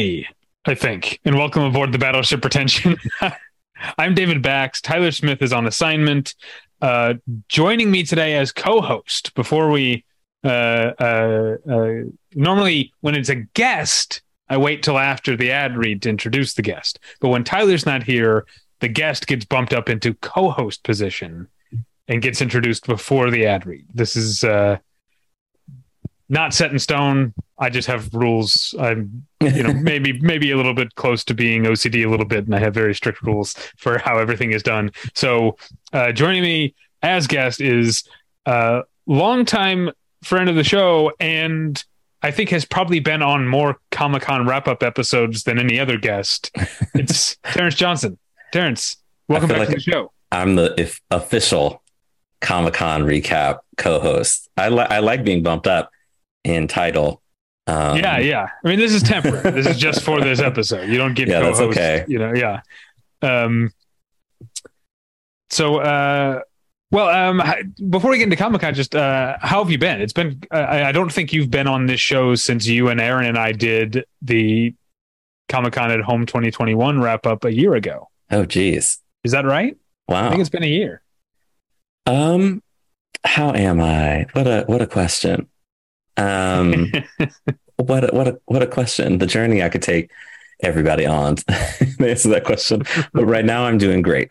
Hey, I think, and welcome aboard the Battleship Pretension. I'm David Bax. Tyler Smith is on assignment. Joining me today as co-host, before we normally when it's a guest, I wait till after the ad read to introduce the guest. But when Tyler's not here, the guest gets bumped up into co-host position and gets introduced before the ad read. This is not set in stone. I just have rules. I'm, you know, maybe a little bit close to being OCD a little bit, and I have very strict rules for how everything is done. So joining me as guest is longtime friend of the show, and I think has probably been on more Comic-Con wrap-up episodes than any other guest. It's Terrence Johnson. Terrence, welcome back to the show. I'm the official Comic-Con recap co-host. I like being bumped up in title. Yeah. I mean, this is temporary. This is just for this episode. You don't get co-host. That's okay. You know, yeah. So, before we get into Comic-Con, just how have you been? It's been, I don't think you've been on this show since you and Aaron and I did the Comic-Con at Home 2021 wrap-up a year ago. Oh, geez. Is that right? Wow. I think it's been a year. How am I? What a question. What a question. The journey I could take everybody on to answer that question. But right now I'm doing great.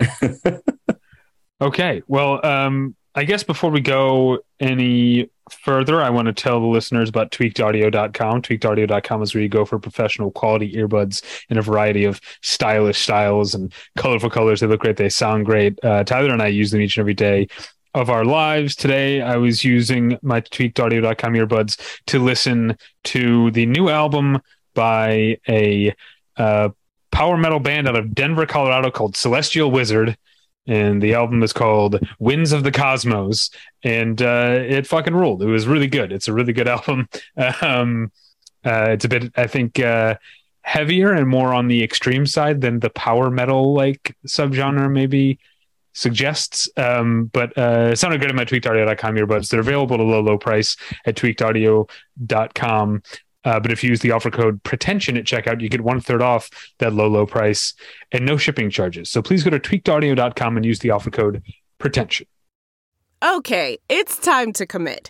Okay. Well, I guess before we go any further, I want to tell the listeners about tweakedaudio.com. Tweakedaudio.com is where you go for professional quality earbuds in a variety of stylish styles and colorful colors. They look great. They sound great. Tyler and I use them each and every day of our lives. Today, I was using my tweakedaudio.com earbuds to listen to the new album by a power metal band out of Denver, Colorado called Celestial Wizard. And the album is called Winds of the Cosmos. And it fucking ruled. It was really good. It's a really good album. It's a bit, I think, heavier and more on the extreme side than the power metal like subgenre maybe suggests. But it sounded good in my tweakedaudio.com earbuds. They're available at a low price at tweakedaudio.com. But if you use the offer code pretension at checkout, you get 1/3 off that low price and no shipping charges. So please go to tweakedaudio.com and use the offer code pretension. Okay, it's time to commit.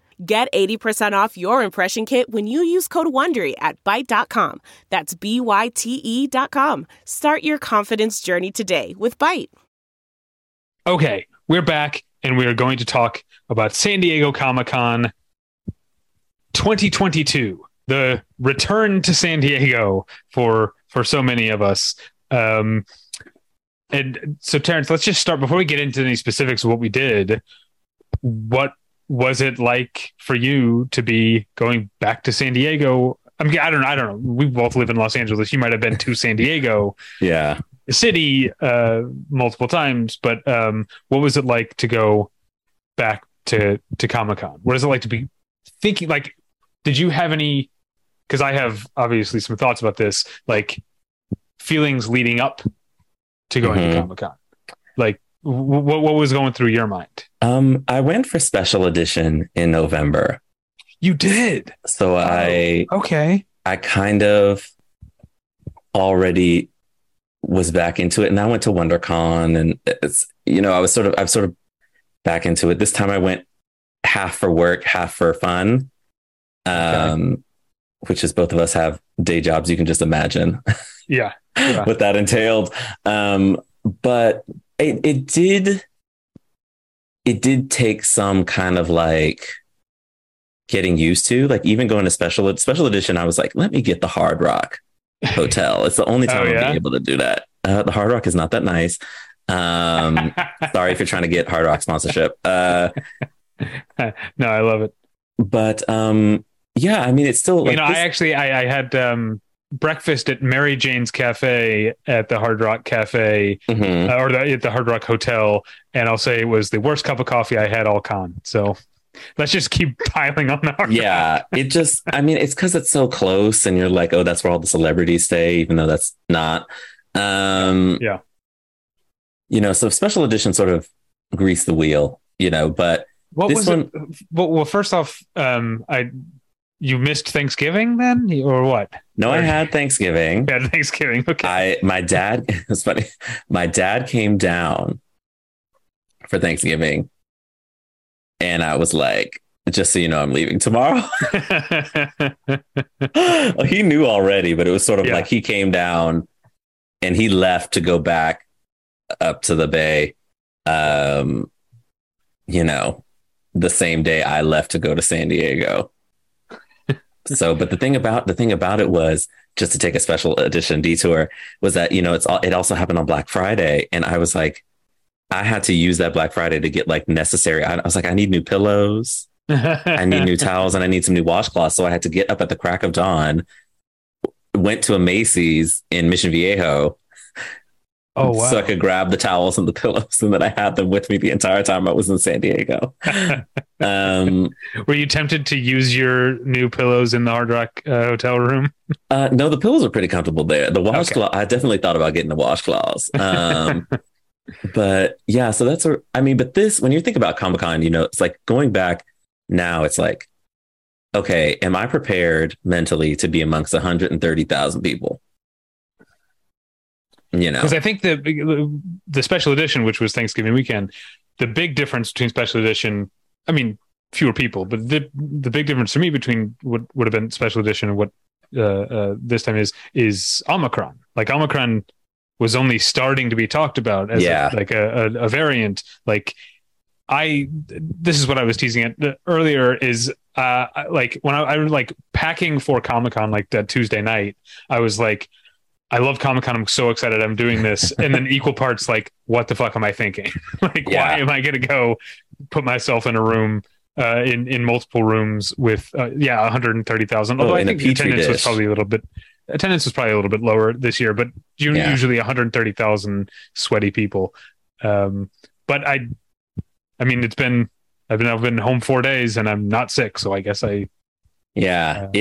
Get 80% off your impression kit when you use code WONDERY at Byte.com. That's Byte.com. Start your confidence journey today with Byte. Okay, we're back, and we are going to talk about San Diego Comic-Con 2022, the return to San Diego for so many of us. And so, Terrence, let's just start before we get into any specifics of what we did. What was it like for you to be going back to San Diego? I don't know. We both live in Los Angeles. You might have been to San Diego, city, multiple times. But what was it like to go back to Comic-Con? What is it like to be thinking, like, did you have any, because I have obviously some thoughts about this, like feelings leading up to going to Comic-Con? Like what was going through your mind? I went for special edition in November. You did? So I kind of already was back into it, and I went to WonderCon, and it's, you know, I'm sort of back into it. This time I went half for work, half for fun. Which is, both of us have day jobs. You can just imagine what that entailed. But it did take some kind of like getting used to, like, even going to special edition. I was like, let me get the Hard Rock Hotel. It's the only time I'll be able to do that. The Hard Rock is not that nice. Sorry if you're trying to get Hard Rock sponsorship. No, I love it. But I mean, it's still, like, I had breakfast at Mary Jane's Cafe at the Hard Rock Cafe at the Hard Rock Hotel. And I'll say it was the worst cup of coffee I had all con. So let's just keep piling on the Hard Rock. It just, I mean, it's because it's so close and you're like, oh, that's where all the celebrities stay, even though that's not. You know, so special edition sort of grease the wheel, you know, but what this was one... Well, first off, you missed Thanksgiving then, or what? No, I had Thanksgiving. You had Thanksgiving. Okay. My dad, it's funny. My dad came down for Thanksgiving and I was like, just so you know, I'm leaving tomorrow. Well, he knew already, but it was sort of like he came down and he left to go back up to the Bay, you know, the same day I left to go to San Diego. So, but the thing about it was, just to take a special edition detour, was that, you know, it also happened on Black Friday. And I was like, I had to use that Black Friday to get like necessary. I was like, I need new pillows, I need new towels, and I need some new washcloths. So I had to get up at the crack of dawn, went to a Macy's in Mission Viejo. Oh, wow. So I could grab the towels and the pillows, and then I had them with me the entire time I was in San Diego. Were you tempted to use your new pillows in the Hard Rock hotel room? No, the pillows are pretty comfortable there. The washcloth, I definitely thought about getting the washcloths. But yeah, so that's, I mean, but this, when you think about Comic-Con, you know, it's like going back now, it's like, okay, am I prepared mentally to be amongst 130,000 people? You know, because I think the special edition, which was Thanksgiving weekend, the big difference between special edition, I mean, fewer people, but the big difference to me between what would have been special edition and what this time is Omicron. Like, Omicron was only starting to be talked about as a variant. Like, this is what I was teasing at earlier is like when I was like packing for Comic-Con, like that Tuesday night, I was like, I love Comic-Con. I'm so excited I'm doing this. And then equal parts, like, what the fuck am I thinking? Like, why am I going to go put myself in a room in multiple rooms with 130,000. Although I think attendance was probably a little bit lower this year, but usually 130,000 sweaty people. But I mean, I've been home 4 days and I'm not sick. So I guess I did.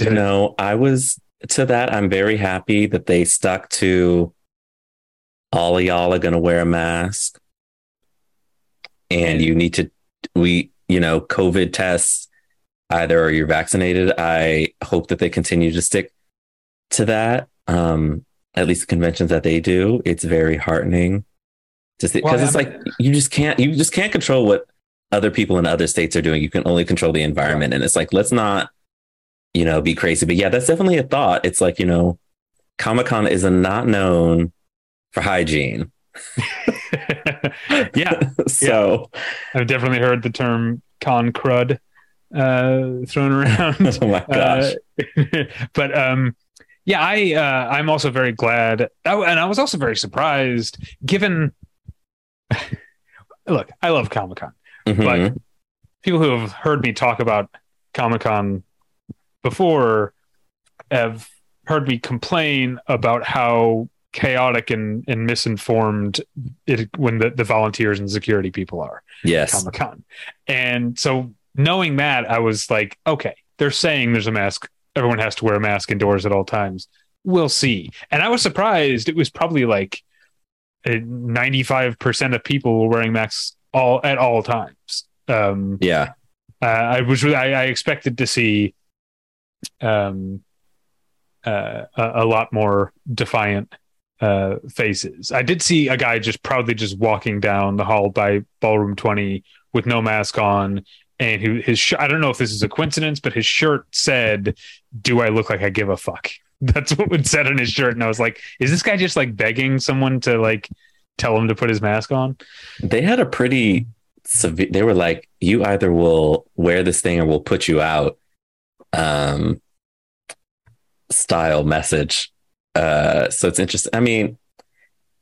You know, I was, to that, I'm very happy that they stuck to all of y'all are going to wear a mask and you need to, you know, COVID tests either or you're vaccinated. I hope that they continue to stick to that. At least the conventions that they do, it's very heartening to see, because it's like, you just can't control what other people in other states are doing. You can only control the environment. And it's like, let's not, you know, be crazy. But yeah, that's definitely a thought. It's like, you know, Comic-Con is not known for hygiene. So I've definitely heard the term con crud thrown around. Oh my gosh. But I'm also very glad. And I was also very surprised, given look, I love Comic-Con, but people who have heard me talk about Comic-Con before have heard me complain about how chaotic and misinformed it when the volunteers and security people are. Yes. Comic-Con. And so knowing that, I was like, okay, they're saying there's a mask. Everyone has to wear a mask indoors at all times. We'll see. And I was surprised. It was probably like 95% of people were wearing masks at all times. I expected to see a lot more defiant faces. I did see a guy just proudly just walking down the hall by ballroom 20 with no mask on, and I don't know if this is a coincidence, but his shirt said, "Do I look like I give a fuck?" That's what it said on his shirt, and I was like, "Is this guy just like begging someone to like tell him to put his mask on?" They had a pretty severe. They were like, "You either will wear this thing or we'll put you out." Style message. So it's interesting. I mean,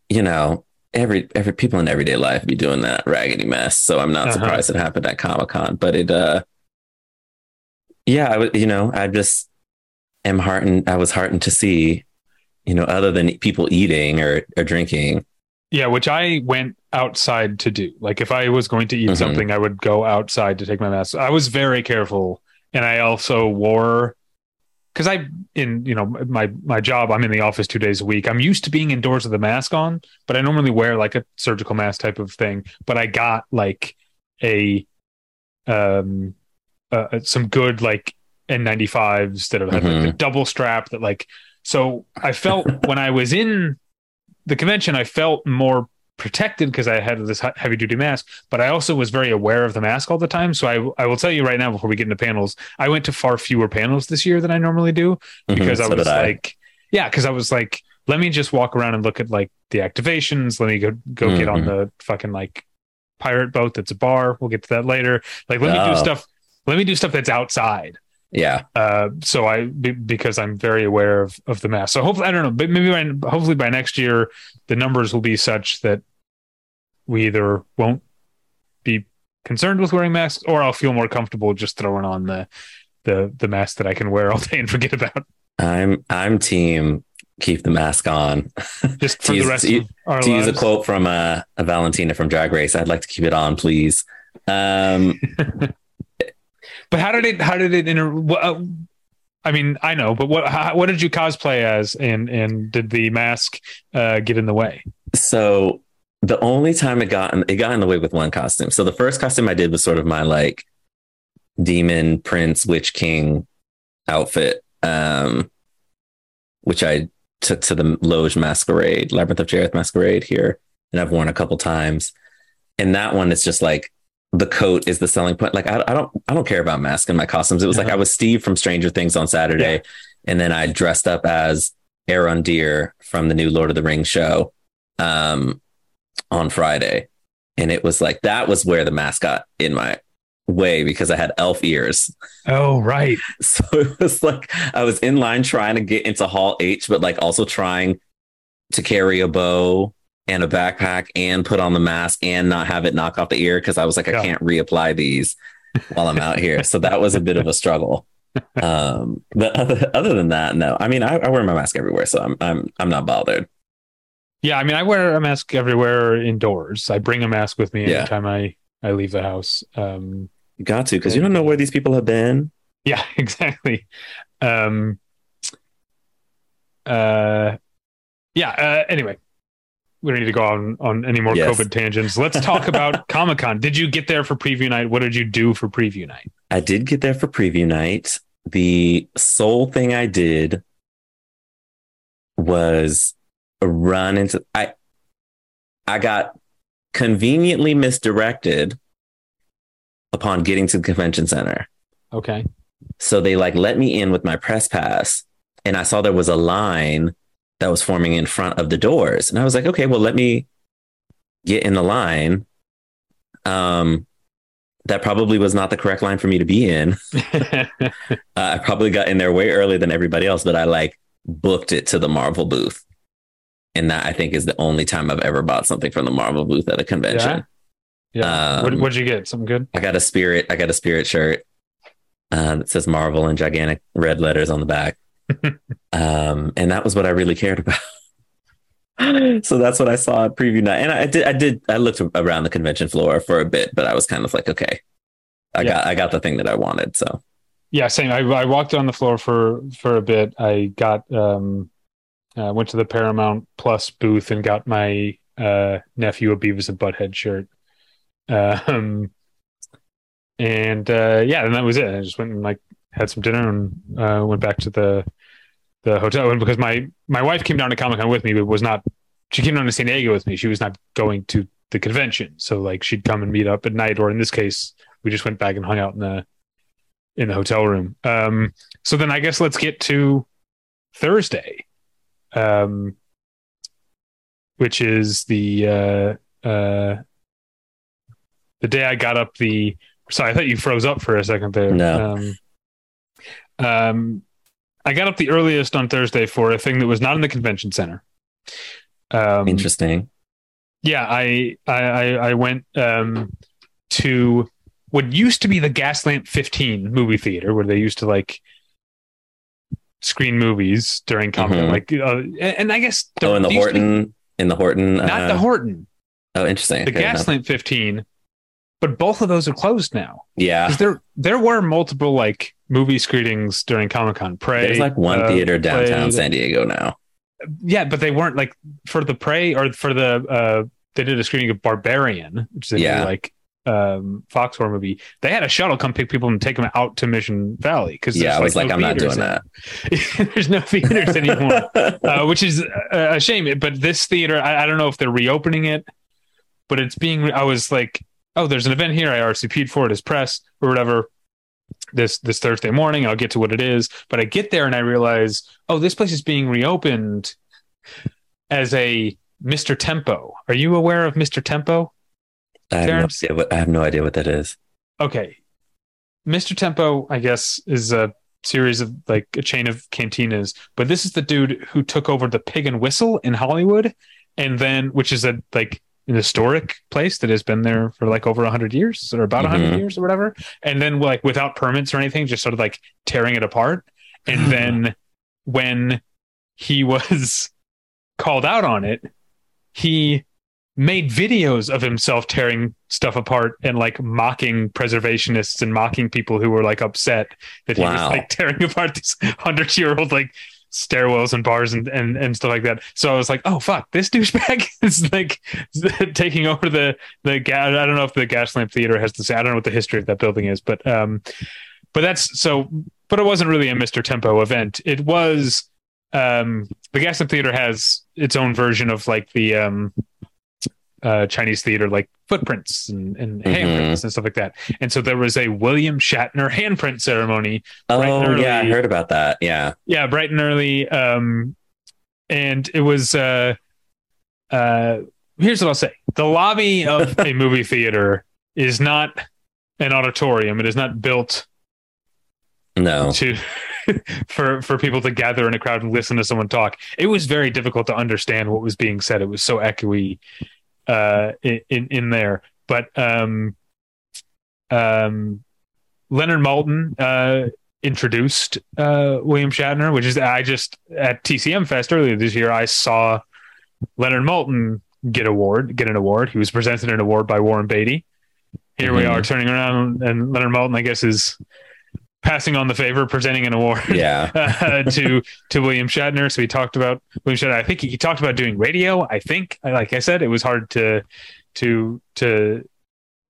you know, every people in everyday life be doing that raggedy mess. So I'm not surprised it happened at Comic-Con, but it, I am heartened. I was heartened to see, you know, other than people eating or drinking. Yeah, which I went outside to do. Like if I was going to eat something, I would go outside to take my mask. I was very careful, and I also wore, because my job, I'm in the office 2 days a week. I'm used to being indoors with a mask on, but I normally wear like a surgical mask type of thing. But I got like some good like N95s that had like the double strap that like. So I felt when I was in the convention, I felt more protected because I had this heavy duty mask, but I also was very aware of the mask all the time. So I will tell you right now, before we get into panels, I went to far fewer panels this year than I normally do because I was like, let me just walk around and look at like the activations. Let me go get on the fucking like pirate boat. That's a bar. We'll get to that later. Like, let me do stuff. Let me do stuff that's outside. Yeah. So because I'm very aware of the mask. So hopefully, I don't know, but hopefully by next year, the numbers will be such that we either won't be concerned with wearing masks, or I'll feel more comfortable just throwing on the mask that I can wear all day and forget about. I'm team keep the mask on. Just for the rest of our lives. To use a quote from a Valentina from Drag Race, I'd like to keep it on, please. But how did it I mean, I know, but what did you cosplay as, and did the mask get in the way? So the only time it got in the way with one costume. So the first costume I did was sort of my like demon prince, witch king outfit, which I took to the Loge masquerade, Labyrinth of Jareth masquerade here. And I've worn a couple times. And that one is just like, the coat is the selling point. Like I don't care about masks in my costumes. It was like I was Steve from Stranger Things on Saturday, and then I dressed up as Arondir from the new Lord of the Rings show on Friday, and it was like that was where the mask got in my way because I had elf ears. Oh right. So it was like I was in line trying to get into Hall H, but like also trying to carry a bow and a backpack and put on the mask and not have it knock off the ear. Cause I was like, I can't reapply these while I'm out here. So that was a bit of a struggle. But other than that, no, I mean, I wear my mask everywhere, so I'm not bothered. Yeah. I mean, I wear a mask everywhere indoors. I bring a mask with me anytime I leave the house. You got to, cause you don't know where these people have been. Yeah, exactly. Anyway, we don't need to go on any more COVID tangents. Let's talk about Comic-Con. Did you get there for preview night? What did you do for preview night? I did get there for preview night. The sole thing I did was run into... I got conveniently misdirected upon getting to the convention center. Okay. So they like let me in with my press pass, and I saw there was a line that was forming in front of the doors. And I was like, okay, well, let me get in the line. That probably was not the correct line for me to be in. I probably got in there way earlier than everybody else, but I like booked it to the Marvel booth. And that I think is the only time I've ever bought something from the Marvel booth at a convention. Yeah. What'd you get? Something good? I got a spirit shirt that says Marvel in gigantic red letters on the back. And that was what I really cared about. So that's what I saw at preview night. And I looked around the convention floor for a bit, but I was kind of like, okay, I got the thing that I wanted. So yeah, same. I walked on the floor for a bit. I got, went to the Paramount Plus booth and got my, nephew a Beavis and Butthead shirt. And that was it. I just went and like had some dinner and went back to the hotel. And because my wife came down to Comic-Con with me, but she came down to San Diego with me. She was not going to the convention. So like she'd come and meet up at night, or in this case, we just went back and hung out in the hotel room. So then I guess let's get to Thursday, which is the day I got up the... Sorry, I thought you froze up for a second there. No. I got up the earliest on Thursday for a thing that was not in the convention center. Interesting. Yeah. I went, to what used to be the Gaslamp 15 movie theater, where they used to like screen movies during Comic Con. Like, and I guess in the Horton. Oh, interesting. The Gaslamp 15, but both of those are closed now. Yeah, there were multiple like movie screenings during Comic Con. Prey. There's like one theater downtown San Diego now. Yeah, but they weren't like for the Prey or for the they did a screening of Barbarian, which is like Fox horror movie. They had a shuttle come pick people and take them out to Mission Valley because I was like, no, I'm not doing that. There's no theaters anymore, which is a shame. But this theater, I don't know if they're reopening it, but it's being. I was like, oh, there's an event here. I RSVP'd for it as press or whatever. This Thursday morning, I'll get to what it is. But I get there and I realize, oh, this place is being reopened as a Mr. Tempo. Are you aware of Mr. Tempo? I have no idea what that is. Okay. Mr. Tempo, I guess, is a series of like a chain of cantinas, but this is the dude who took over the Pig and Whistle in Hollywood, and then which is a like an historic place that has been there for like over 100 years or about 100 years or whatever. And then like without permits or anything, just sort of like tearing it apart. And then when he was called out on it, he made videos of himself tearing stuff apart and like mocking preservationists and mocking people who were like upset that he was like tearing apart these 100-year-old like stairwells and bars and stuff like that. So I was like, oh fuck, this douchebag is like taking over the gas. I don't know if the Gaslamp Theater has to say, I don't know what the history of that building is, but that's so, but it wasn't really a Mr. Tempo event. It was, the Gaslamp Theater has its own version of like the, Chinese theater, like footprints and handprints and stuff like that. And so there was a William Shatner handprint ceremony. Oh yeah, I heard about that. Yeah, bright and early. And it was here's what I'll say. The lobby of a movie theater is not an auditorium. It is not built for people to gather in a crowd and listen to someone talk. It was very difficult to understand what was being said. It was so echoey in there, but Leonard Maltin introduced William Shatner, which is I just at TCM Fest earlier this year I saw Leonard Maltin get an award. He was presented an award by Warren Beatty. Here we are turning around and Leonard Maltin, I guess, is passing on the favor, presenting an award to William Shatner. So he talked about William Shatner. I think he talked about doing radio. I think, like I said, it was hard to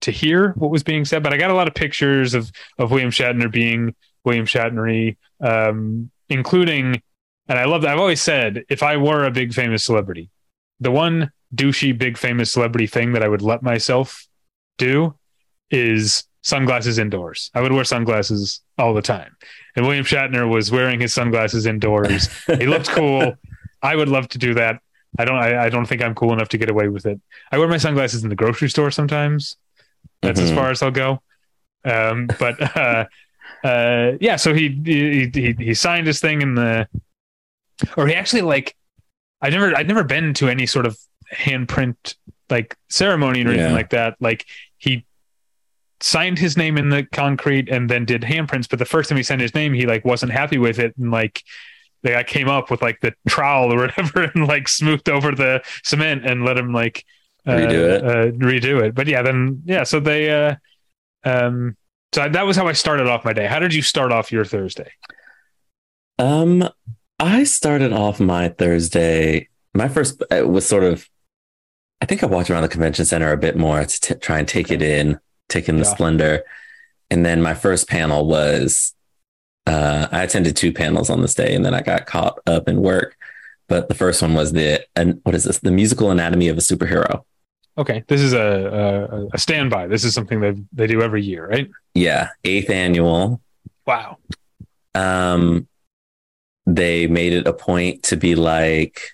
hear what was being said, but I got a lot of pictures of William Shatner being William Shatner-y, including, and I love that. I've always said, if I were a big famous celebrity, the one douchey, big famous celebrity thing that I would let myself do is sunglasses indoors. I would wear sunglasses all the time. And William Shatner was wearing his sunglasses indoors. He looked cool. I would love to do that. I don't think I'm cool enough to get away with it. I wear my sunglasses in the grocery store sometimes. That's as far as I'll go. Yeah, so he signed his thing in the, or he actually like, I'd never been to any sort of handprint like ceremony or anything like that. Like he signed his name in the concrete and then did handprints, but the first time he signed his name he like wasn't happy with it, and like the guy came up with like the trowel or whatever and like smoothed over the cement and let him like redo it. But so they so that was how I started off my day. How did you start off your Thursday? I started off my Thursday, my first was sort of, I think I walked around the convention center a bit more to try and take it in, taking the splendor. And then my first panel was, I attended two panels on this day and then I got caught up in work. But the first one was The Musical Anatomy of a Superhero. Okay. This is a standby. This is something that they do every year, right? Yeah. 8th annual. Wow. They made it a point to be like,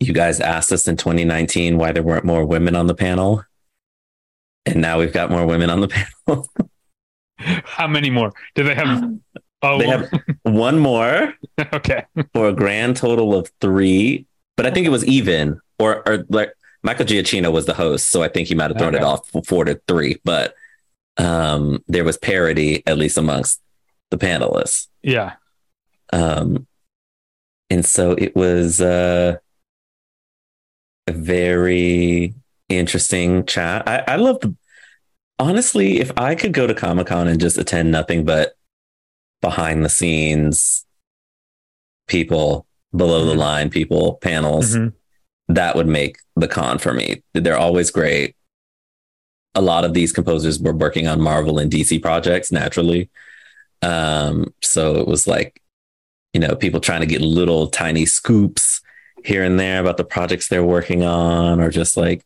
you guys asked us in 2019 why there weren't more women on the panel. And now we've got more women on the panel. How many more? Do they have? Oh, they have one more. Okay. For a grand total of three. But I think it was even, or like Michael Giacchino was the host. So I think he might have thrown it off 4-3. But there was parity, at least amongst the panelists. Yeah. And so it was a very interesting chat. I love the, honestly, if I could go to Comic-Con and just attend nothing but behind the scenes people, below the line people, panels, that would make the con for me. They're always great. A lot of these composers were working on Marvel and DC projects naturally. So it was like, you know, people trying to get little tiny scoops here and there about the projects they're working on, or just like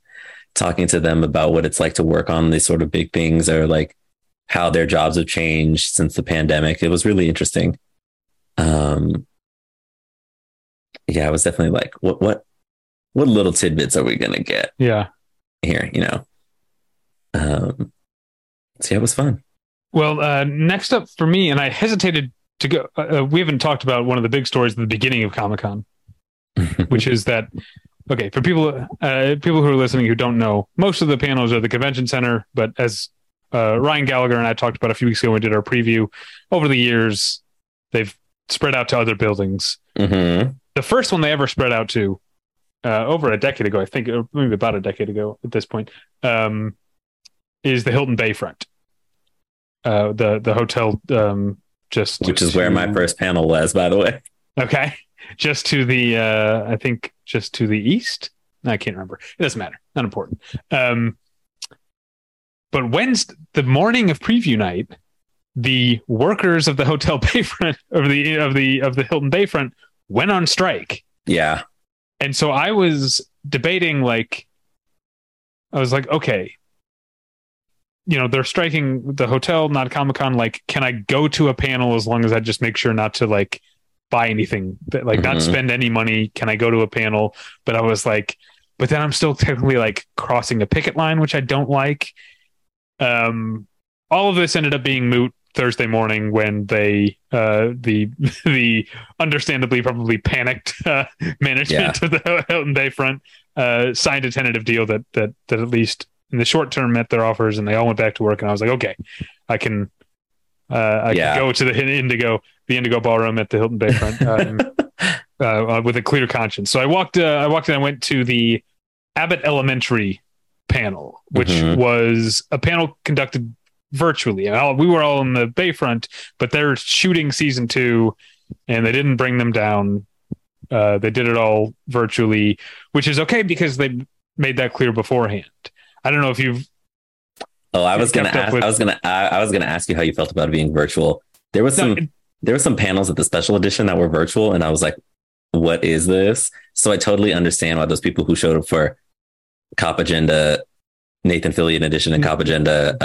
talking to them about what it's like to work on these sort of big things, or like how their jobs have changed since the pandemic. It was really interesting. Yeah, I was definitely like, what little tidbits are we going to get here, you know? So yeah, it was fun. Well, next up for me, and I hesitated to go, we haven't talked about one of the big stories at the beginning of Comic-Con, which is that, okay, for people who are listening who don't know, most of the panels are the convention center, but as Ryan Gallagher and I talked about a few weeks ago when we did our preview, over the years, they've spread out to other buildings. The first one they ever spread out to, over a decade ago, I think, or maybe about a decade ago at this point, is the Hilton Bayfront, the hotel, which is where my first panel was, by the way. Okay, just to the I think just to the east. I can't remember. It doesn't matter. Not important. But Wednesday, the morning of preview night, the workers of the Hotel Bayfront of the Hilton Bayfront went on strike. Yeah, and so I was debating, like, I was like, okay, you know, they're striking the hotel, not Comic-Con. Like, can I go to a panel as long as I just make sure not to like buy anything, like not spend any money? Can I go to a panel? But I was like, but then I'm still technically like crossing a picket line, which I don't like. All of this ended up being moot Thursday morning when they, the understandably probably panicked management of the Hilton Bayfront signed a tentative deal that at least in the short term met their offers, and they all went back to work. And I was like, okay, I can go to the Indigo Ballroom at the Hilton Bayfront with a clear conscience. So I walked in and went to the Abbott Elementary panel, which was a panel conducted virtually. We were all in the Bayfront, but they're shooting season 2 and they didn't bring them down. They did it all virtually, which is okay because they made that clear beforehand. I don't know if you've. Oh, I was gonna ask you how you felt about being virtual. There were some panels at the special edition that were virtual, and I was like, "What is this?" So I totally understand why those people who showed up for Cop Agenda, Nathan Fillion edition, and Cop Agenda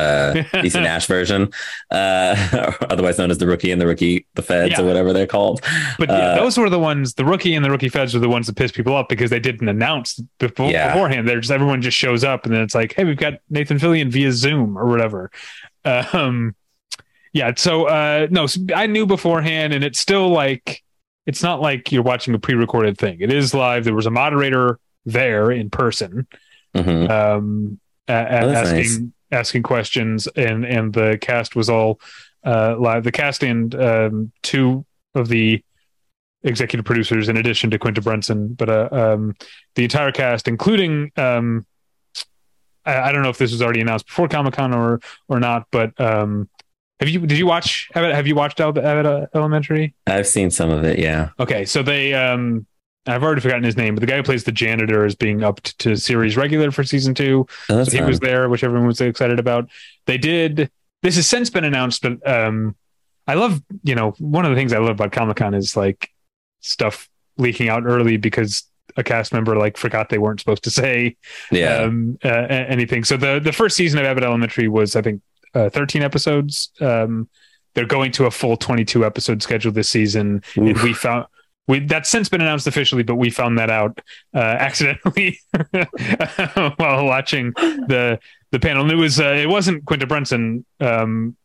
DC Nash version, otherwise known as the Rookie and the Rookie, the Feds, or whatever they're called. But those were the ones. The Rookie and the Rookie Feds were the ones that pissed people off because they didn't announce beforehand. Everyone just shows up, and then it's like, hey, we've got Nathan Fillion via Zoom or whatever. So I knew beforehand, and it's still like, it's not like you're watching a pre-recorded thing. It is live. There was a moderator there in person. Asking questions, and the cast was all live. The cast and two of the executive producers, in addition to Quinta Brunson, but the entire cast, including I don't know if this was already announced before Comic-Con or not, but have you watched Abbott Elementary? I've seen some of it. Yeah. Okay, so they. I've already forgotten his name, but the guy who plays the janitor is being upped to series regular for season 2. Oh, so he was there, which everyone was excited about. They did. This has since been announced, but I love, you know, one of the things I love about Comic-Con is like stuff leaking out early because a cast member like forgot they weren't supposed to say anything. So the first season of Abbott Elementary was, I think, 13 episodes. They're going to a full 22 episode schedule this season. And that's since been announced officially, but we found that out accidentally while watching the panel. And it was it wasn't Quinta Brunson who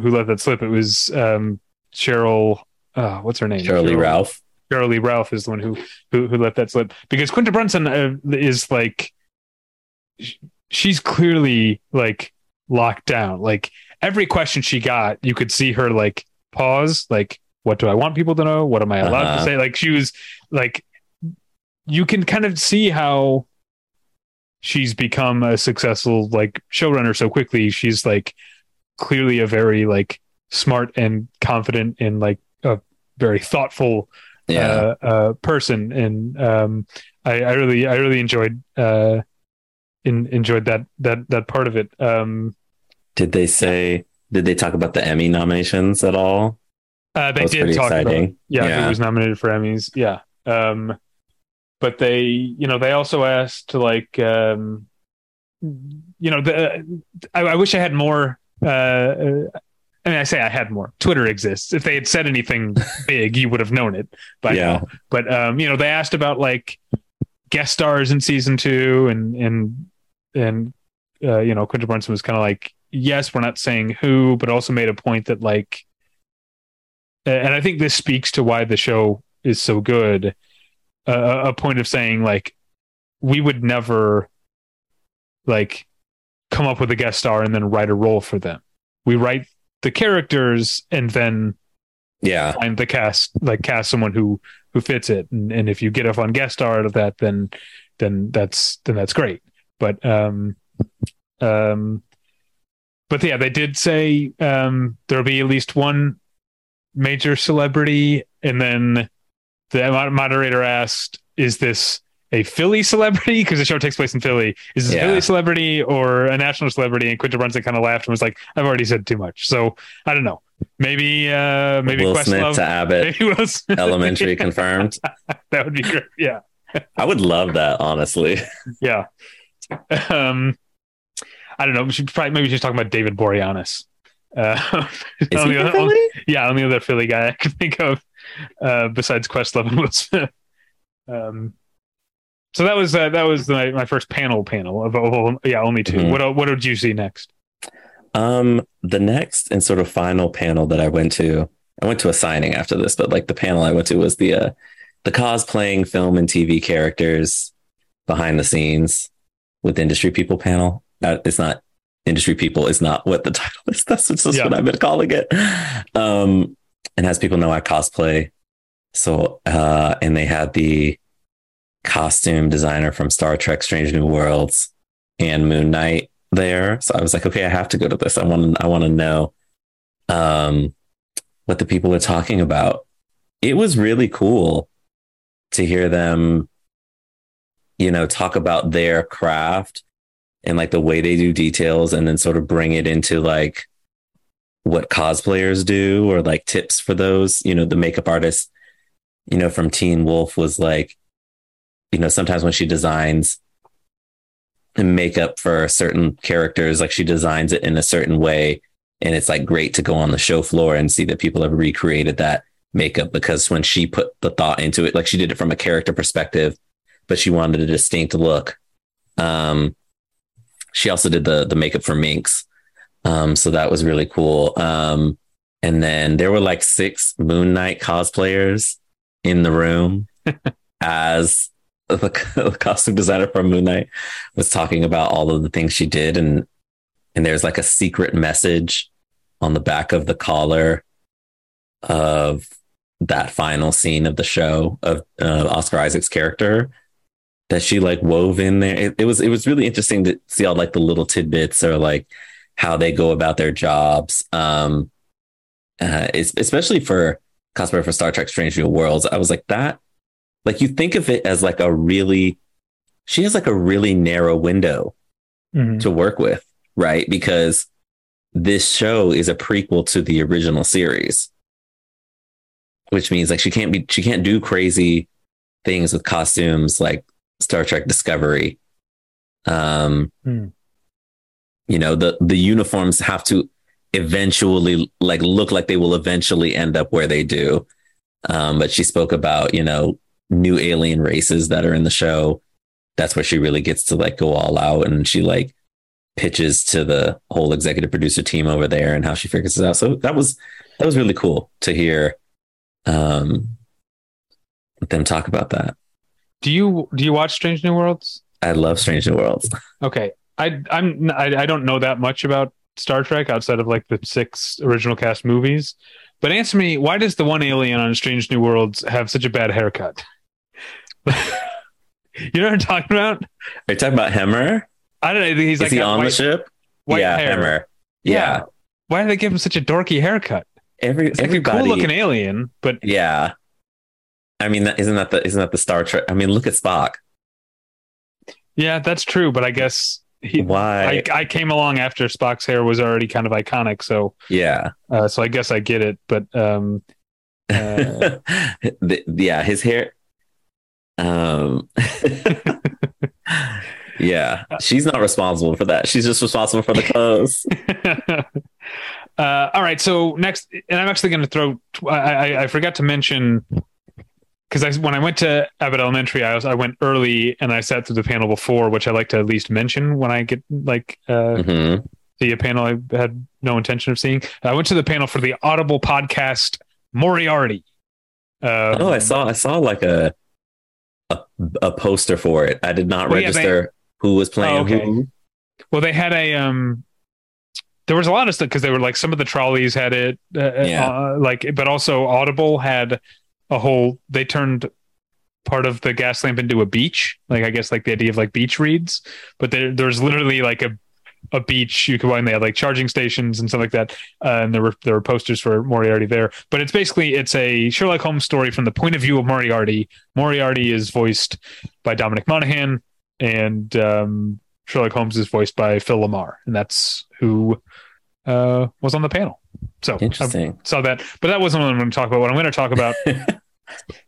let that slip. It was Cheryl. What's her name? Cheryl Lee Ralph. Cheryl Lee Ralph is the one who let that slip, because Quinta Brunson is like, she's clearly like locked down. Like every question she got, you could see her like pause, like. what do I want people to know? What am I allowed to say? Like, she was like, you can kind of see how she's become a successful like showrunner so quickly. She's like clearly a very like smart and confident and like a very thoughtful person. And I really enjoyed enjoyed that part of it. Did they talk about the Emmy nominations at all? They did talk about, who was nominated for Emmys. Yeah. But they, you know, they also asked to like, you know, I wish I had more, I mean, I say I had more. Twitter exists. If they had said anything big, you would have known it by now. But, you know, they asked about like guest stars in season 2 and you know, Quinta Brunson was kind of like, yes, we're not saying who, but also made a point that like, and I think this speaks to why the show is so good, a point of saying like, we would never like come up with a guest star and then write a role for them. We write the characters and then find the cast someone who fits it. And if you get a fun guest star out of that, then that's great. But, but yeah, they did say there'll be at least one major celebrity, and then the moderator asked, "Is this a Philly celebrity? Because the show takes place in Philly. Is this a Philly celebrity or a national celebrity?" And Quinta Brunson kind of laughed and was like, "I've already said too much, so I don't know. Maybe Will Smith to Abbott Elementary confirmed. That would be great. Yeah, I would love that, honestly. Yeah." I don't know. Maybe she's talking about David Boreanaz. Only other Philly guy I can think of besides Questlove and Will Smith. So that was my first panel of only two. Mm-hmm. What did you see next? The next and sort of final panel that I went to a signing after this, but like the panel I went to was the cosplaying film and TV characters behind the scenes with industry people panel. It's not industry people is not what the title is. That's just what I've been calling it. And as people know, I cosplay. So, and they had the costume designer from Star Trek: Strange New Worlds and Moon Knight there. So I was like, okay, I have to go to this. I want to know, what the people are talking about. It was really cool to hear them, you know, talk about their craft and like the way they do details, and then sort of bring it into like what cosplayers do, or like tips for those. You know, the makeup artist, you know, from Teen Wolf was like, you know, sometimes when she designs makeup for certain characters, like she designs it in a certain way. And it's like great to go on the show floor and see that people have recreated that makeup, because when she put the thought into it, like she did it from a character perspective, but she wanted a distinct look. She also did the makeup for Minx. So that was really cool. And then there were like 6 Moon Knight cosplayers in the room as the costume designer from Moon Knight was talking about all of the things she did. And there's like a secret message on the back of the collar of that final scene of the show of Oscar Isaac's character that she like wove in there. It was really interesting to see all like the little tidbits or like how they go about their jobs. Especially for cosplay for Star Trek: Strange New Worlds. I was like that, like you think of it as like she has like a really narrow window to work with, right? Because this show is a prequel to the original series, which means like she can't do crazy things with costumes like Star Trek Discovery. You know, the uniforms have to eventually like look like they will eventually end up where they do. But she spoke about, you know, new alien races that are in the show. That's where she really gets to like go all out, and she like pitches to the whole executive producer team over there and how she figures it out. So that was really cool to hear them talk about that. Do you watch Strange New Worlds? I love Strange New Worlds. Okay, I don't know that much about Star Trek outside of like the 6 original cast movies, But answer me, why does the one alien on Strange New Worlds have such a bad haircut? You know what I'm talking about? Are you talking about Hammer? I don't know. He's like, is he on the ship? Yeah, hair. Hammer. Yeah. Why did they give him such a dorky haircut? Everybody, like a cool looking alien, but yeah. I mean, isn't that the Star Trek? I mean, look at Spock. Yeah, that's true. But I guess why I came along after Spock's hair was already kind of iconic. So yeah. So I guess I get it. But yeah, his hair. Yeah, she's not responsible for that. She's just responsible for the clothes. All right. So next, and I'm actually going to throw. I forgot to mention, because when I went to Abbott Elementary, I went early and I sat through the panel before, which I like to at least mention when I get like see a panel I had no intention of seeing. I went to the panel for the Audible podcast Moriarty. I saw like a poster for it. I did not register who was playing who. Well, they had a there was a lot of stuff because they were like some of the trolleys had it, but also Audible had a whole. They turned part of the Gaslamp into a beach. Like I guess like the idea of like beach reads, but there's literally like a beach you could find. They had like charging stations and stuff like that, and there were posters for Moriarty there. But it's basically a Sherlock Holmes story from the point of view of Moriarty. Moriarty is voiced by Dominic Monaghan, and Sherlock Holmes is voiced by Phil Lamar, and that's who was on the panel. So interesting. I saw that, but that wasn't what I'm going to talk about. What I'm going to talk about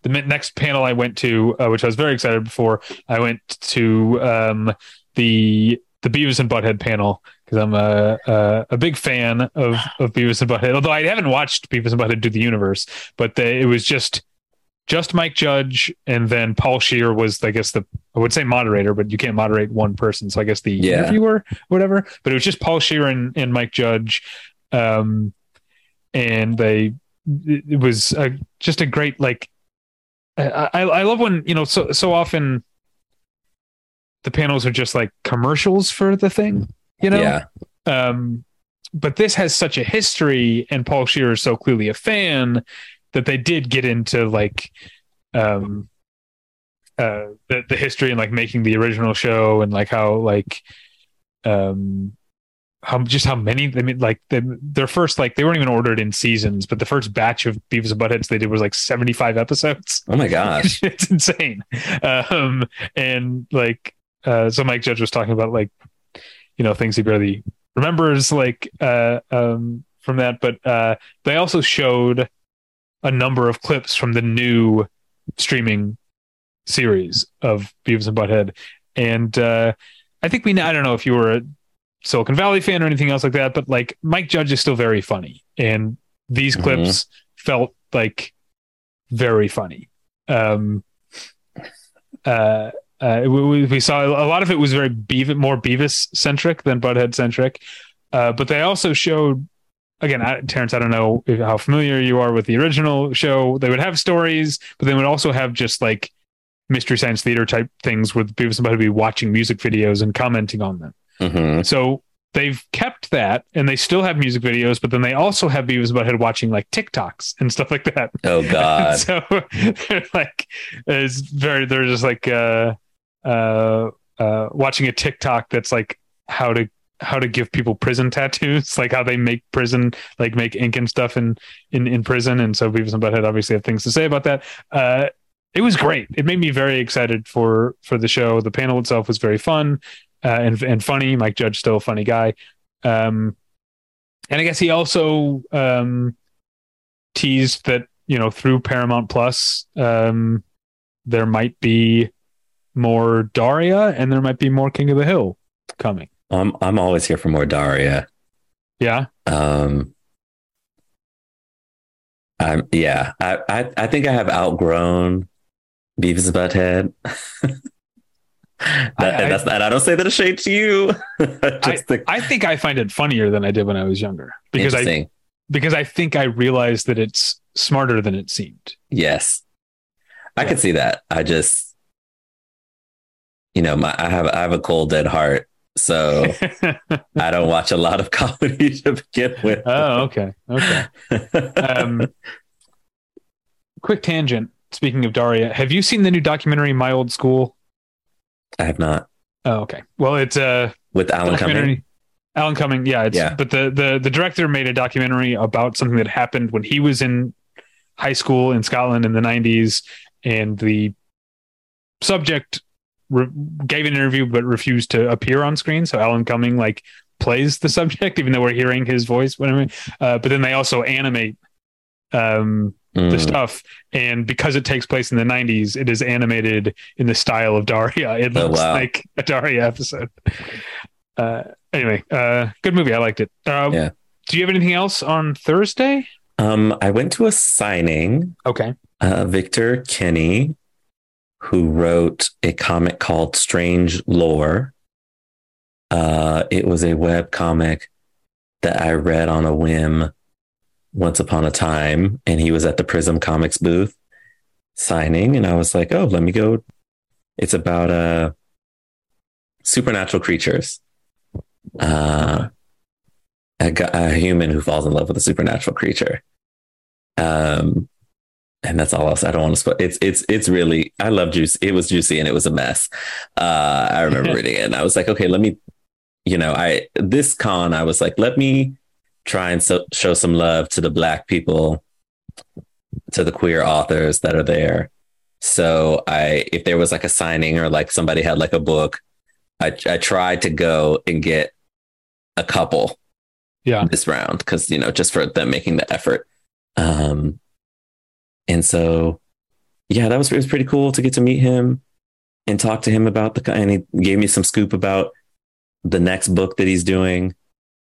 the next panel I went to, which I was very excited for. I went to the Beavis and Butthead panel because I'm a big fan of Beavis and Butthead. Although I haven't watched Beavis and Butthead do the universe, but it was just Mike Judge, and then Paul Scheer was, I guess, I would say moderator, but you can't moderate one person, so I guess the interviewer, whatever. But it was just Paul Scheer and Mike Judge, and it was just a great, like, I love when, you know, so often the panels are just like commercials for the thing, you know? Yeah. But this has such a history, and Paul Scheer is so clearly a fan that they did get into like the history and like making the original show, and like how like how many, I mean, like their first, like, they weren't even ordered in seasons, but the first batch of Beavis and Buttheads they did was like 75 episodes. Oh my gosh. It's insane. And like so Mike Judge was talking about, like, you know, things he barely remembers, like from that, but they also showed a number of clips from the new streaming series of Beavis and Butthead, and I think I don't know if you were a Silicon Valley fan or anything else like that, but like Mike Judge is still very funny, and these clips felt like very funny. We saw a lot of it was very more Beavis centric than Butthead centric, but they also showed, again, Terrence, I don't know how familiar you are with the original show. They would have stories, but they would also have just like Mystery Science Theater type things where somebody would be watching music videos and commenting on them. Mm-hmm. So they've kept that, and they still have music videos, but then they also have Beavis and Butthead watching like TikToks and stuff like that. Oh God! So they're like, they're just like watching a TikTok that's like how to give people prison tattoos, like how they make prison, like make ink and stuff in prison. And so Beavis and Butthead obviously have things to say about that. It was great. It made me very excited for the show. The panel itself was very fun. And funny. Mike Judge, still a funny guy. And I guess he also teased that, you know, through Paramount Plus, there might be more Daria, and there might be more King of the Hill coming. I'm always here for more Daria. Yeah. I think I have outgrown Beavis and Butthead. And I don't say that a shade to you. I think I find it funnier than I did when I was younger, because I think I realized that it's smarter than it seemed. Yes, I can see that. I just, you know, I have a cold dead heart, So I don't watch a lot of comedy to begin with. Oh, okay. Okay. Quick tangent. Speaking of Daria, have you seen the new documentary, My Old School? I have not. Oh, okay. Well, it's with Alan Cumming. Alan Cumming. Yeah. But the director made a documentary about something that happened when he was in high school in Scotland in the 90s, and the subject gave an interview but refused to appear on screen. So Alan Cumming plays the subject, even though we're hearing his voice, whatever. But then they also animate the stuff, and because it takes place in the 90s, it is animated in the style of Daria. It looks like a Daria episode. Anyway, good movie. I liked it. Do you have anything else on Thursday? I went to a signing. Okay. Victor Kinney, who wrote a comic called Strange Lore. It was a web comic that I read on a whim once upon a time, and he was at the Prism Comics booth signing, and I was like, oh, let me go. It's about supernatural creatures. A human who falls in love with a supernatural creature. And that's all else. I don't want to spoil. It's really, I love juice. It was juicy and it was a mess. I remember reading it and I was like, okay, let me, I was like, let me try and show some love to the Black people, to the queer authors that are there. So if there was a signing or somebody had a book, I tried to go and get a couple. Yeah, this round, because just for them making the effort, and so that was pretty cool to get to meet him and talk to him about and he gave me some scoop about the next book that he's doing,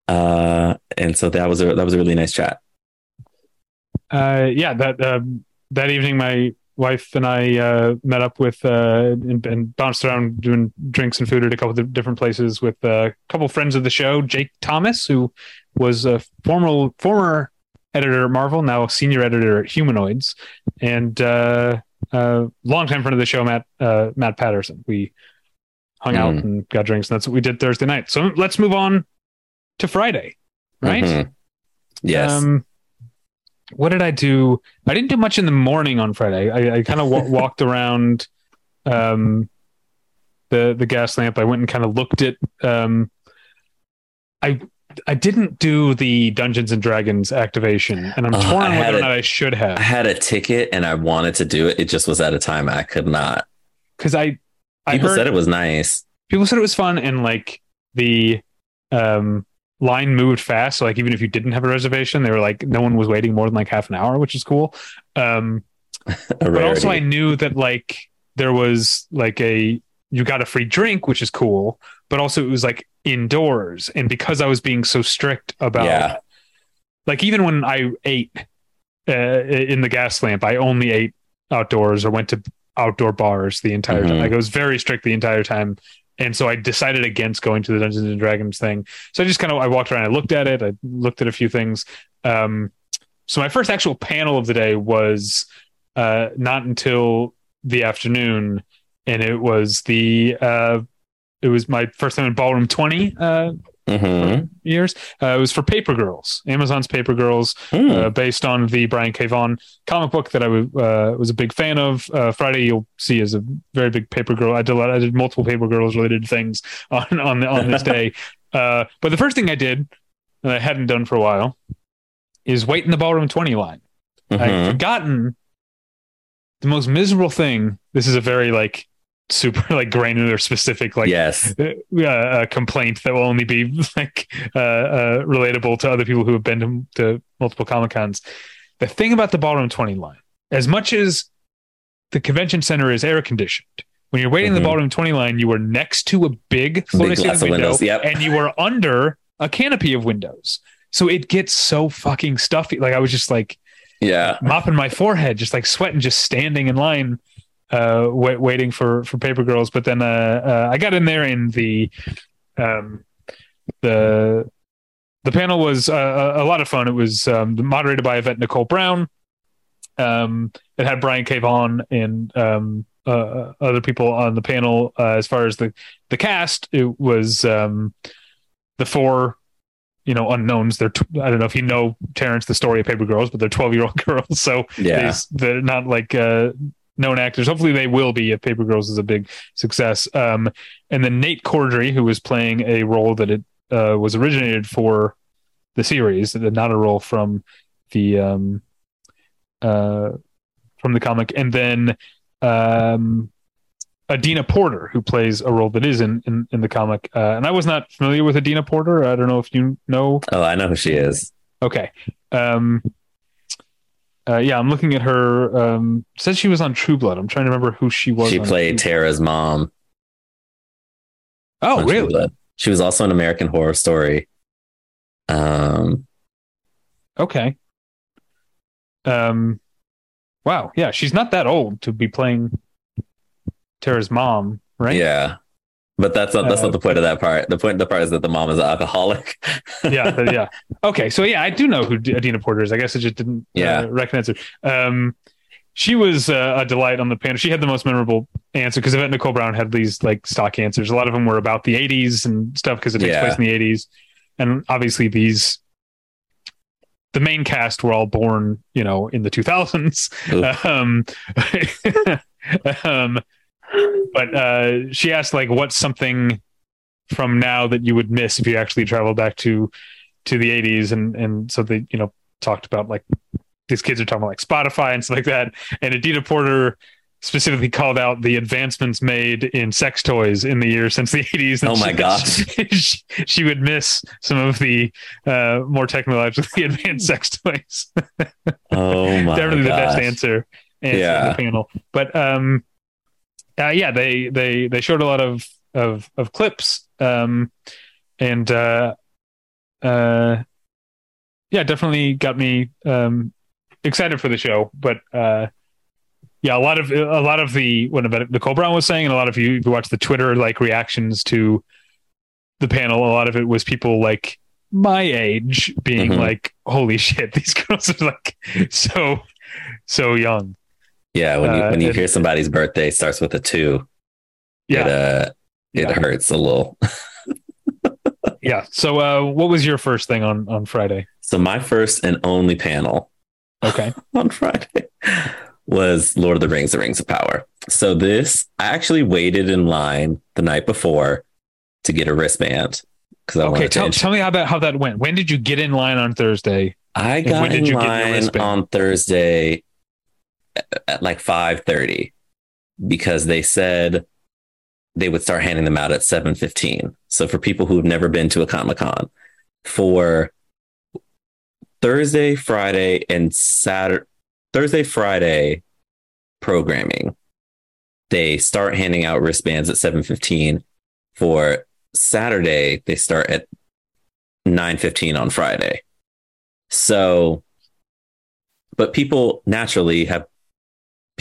and so that was a really nice chat. That evening, my wife and I met up with and bounced around doing drinks and food at a couple of different places with a couple friends of the show. Jake Thomas, who was a former editor at Marvel, now senior editor at Humanoids, and longtime friend of the show, Matt Patterson. We hung out and got drinks, and that's what we did Thursday night. So let's move on to Friday, right? Mm-hmm. Yes. What did I do? I didn't do much in the morning on Friday. I kind of walked around the Gaslamp. I went and kind of looked at. I didn't do the Dungeons and Dragons activation, and I'm torn on whether or not I should have. I had a ticket and I wanted to do it. It just was at a time I could not. Because people said it was nice. People said it was fun, and the line moved fast, so even if you didn't have a reservation, they were no one was waiting more than half an hour, which is cool. But also I knew that there was you got a free drink, which is cool, but also it was indoors, and because I was being so strict about even when I ate in the Gaslamp, I only ate outdoors or went to outdoor bars the entire time. I was very strict the entire time. And so I decided against going to the Dungeons and Dragons thing. So I just I walked around, I looked at it. I looked at a few things. So my first actual panel of the day was not until the afternoon. And it was it was my first time in Ballroom 20 years. It was for Paper Girls, Amazon's Paper Girls, based on the Brian K. Vaughan comic book that I was a big fan of. Friday, you'll see, is a very big Paper Girl. I did multiple Paper Girls related things on this day. But the first thing I did that I hadn't done for a while is wait in the Ballroom 20 line. I'd forgotten the most miserable thing. This is a very super granular specific complaint that will only be relatable to other people who have been to multiple Comic-Cons. The thing about the Ballroom 20 line, as much as the convention center is air conditioned, when you're waiting in the Ballroom 20 line, you were next to a big glass window, windows, and you were under a canopy of windows, so it gets so fucking stuffy. I was just mopping my forehead, just sweating, just standing in line waiting for Paper Girls. But then I got in there, and the panel was a lot of fun. It was moderated by Yvette Nicole Brown. It had Brian K. Vaughan and other people on the panel. As far as the cast, it was the four, unknowns. They're I don't know if you know, Terrence, the story of Paper Girls, but they're 12-year-old girls, so yeah. They're not like known actors. Hopefully they will be if Paper Girls is a big success. And then Nate Cordry, who was playing a role that it was originated for the series, not a role from the comic. And then Adina Porter, who plays a role that is in the comic. And I was not familiar with Adina Porter. I don't know if you know. Oh, I know who she is. Okay. Yeah, I'm looking at her. Said she was on True Blood. I'm trying to remember who she was. She played Tara's mom. Oh, really? She was also in American Horror Story. Okay. Wow. Yeah, she's not that old to be playing Tara's mom, right? Yeah, but that's not the point of that part. The point of the part is that the mom is an alcoholic. yeah. Okay, so yeah, I do know who Adina Porter is. I guess I just didn't recognize her. She was a delight on the panel. She had the most memorable answer because Yvette Nicole Brown had these like stock answers. A lot of them were about the 80s and stuff because it takes place in the 80s. And obviously the main cast were all born, in the 2000s. But she asked, what's something from now that you would miss if you actually traveled back to the 80s? And so they, talked about these kids are talking about Spotify and stuff like that. And Adina Porter specifically called out the advancements made in sex toys in the year since the 80s. And she would miss some of the more technologically advanced sex toys. Oh my! Definitely the best answer in the panel. But they showed a lot of clips. Definitely got me excited for the show. But a lot of the what Yvette Nicole Brown was saying, and a lot of you who watch the Twitter reactions to the panel, a lot of it was people my age being "Holy shit, these girls are so young." Yeah, when you hear somebody's birthday starts with a 2, it hurts a little. Yeah. So what was your first thing on Friday? So my first and only panel on Friday was Lord of the Rings of Power. So this, I actually waited in line the night before to get a wristband. Tell me how that went. When did you get in line on Thursday? I got in line on Thursday at 5:30 because they said they would start handing them out at 7:15. So for people who've never been to a Comic-Con, for Thursday, Friday, and Saturday, Thursday, Friday programming, they start handing out wristbands at 7:15. For Saturday, they start at 9:15 on Friday. So, but people naturally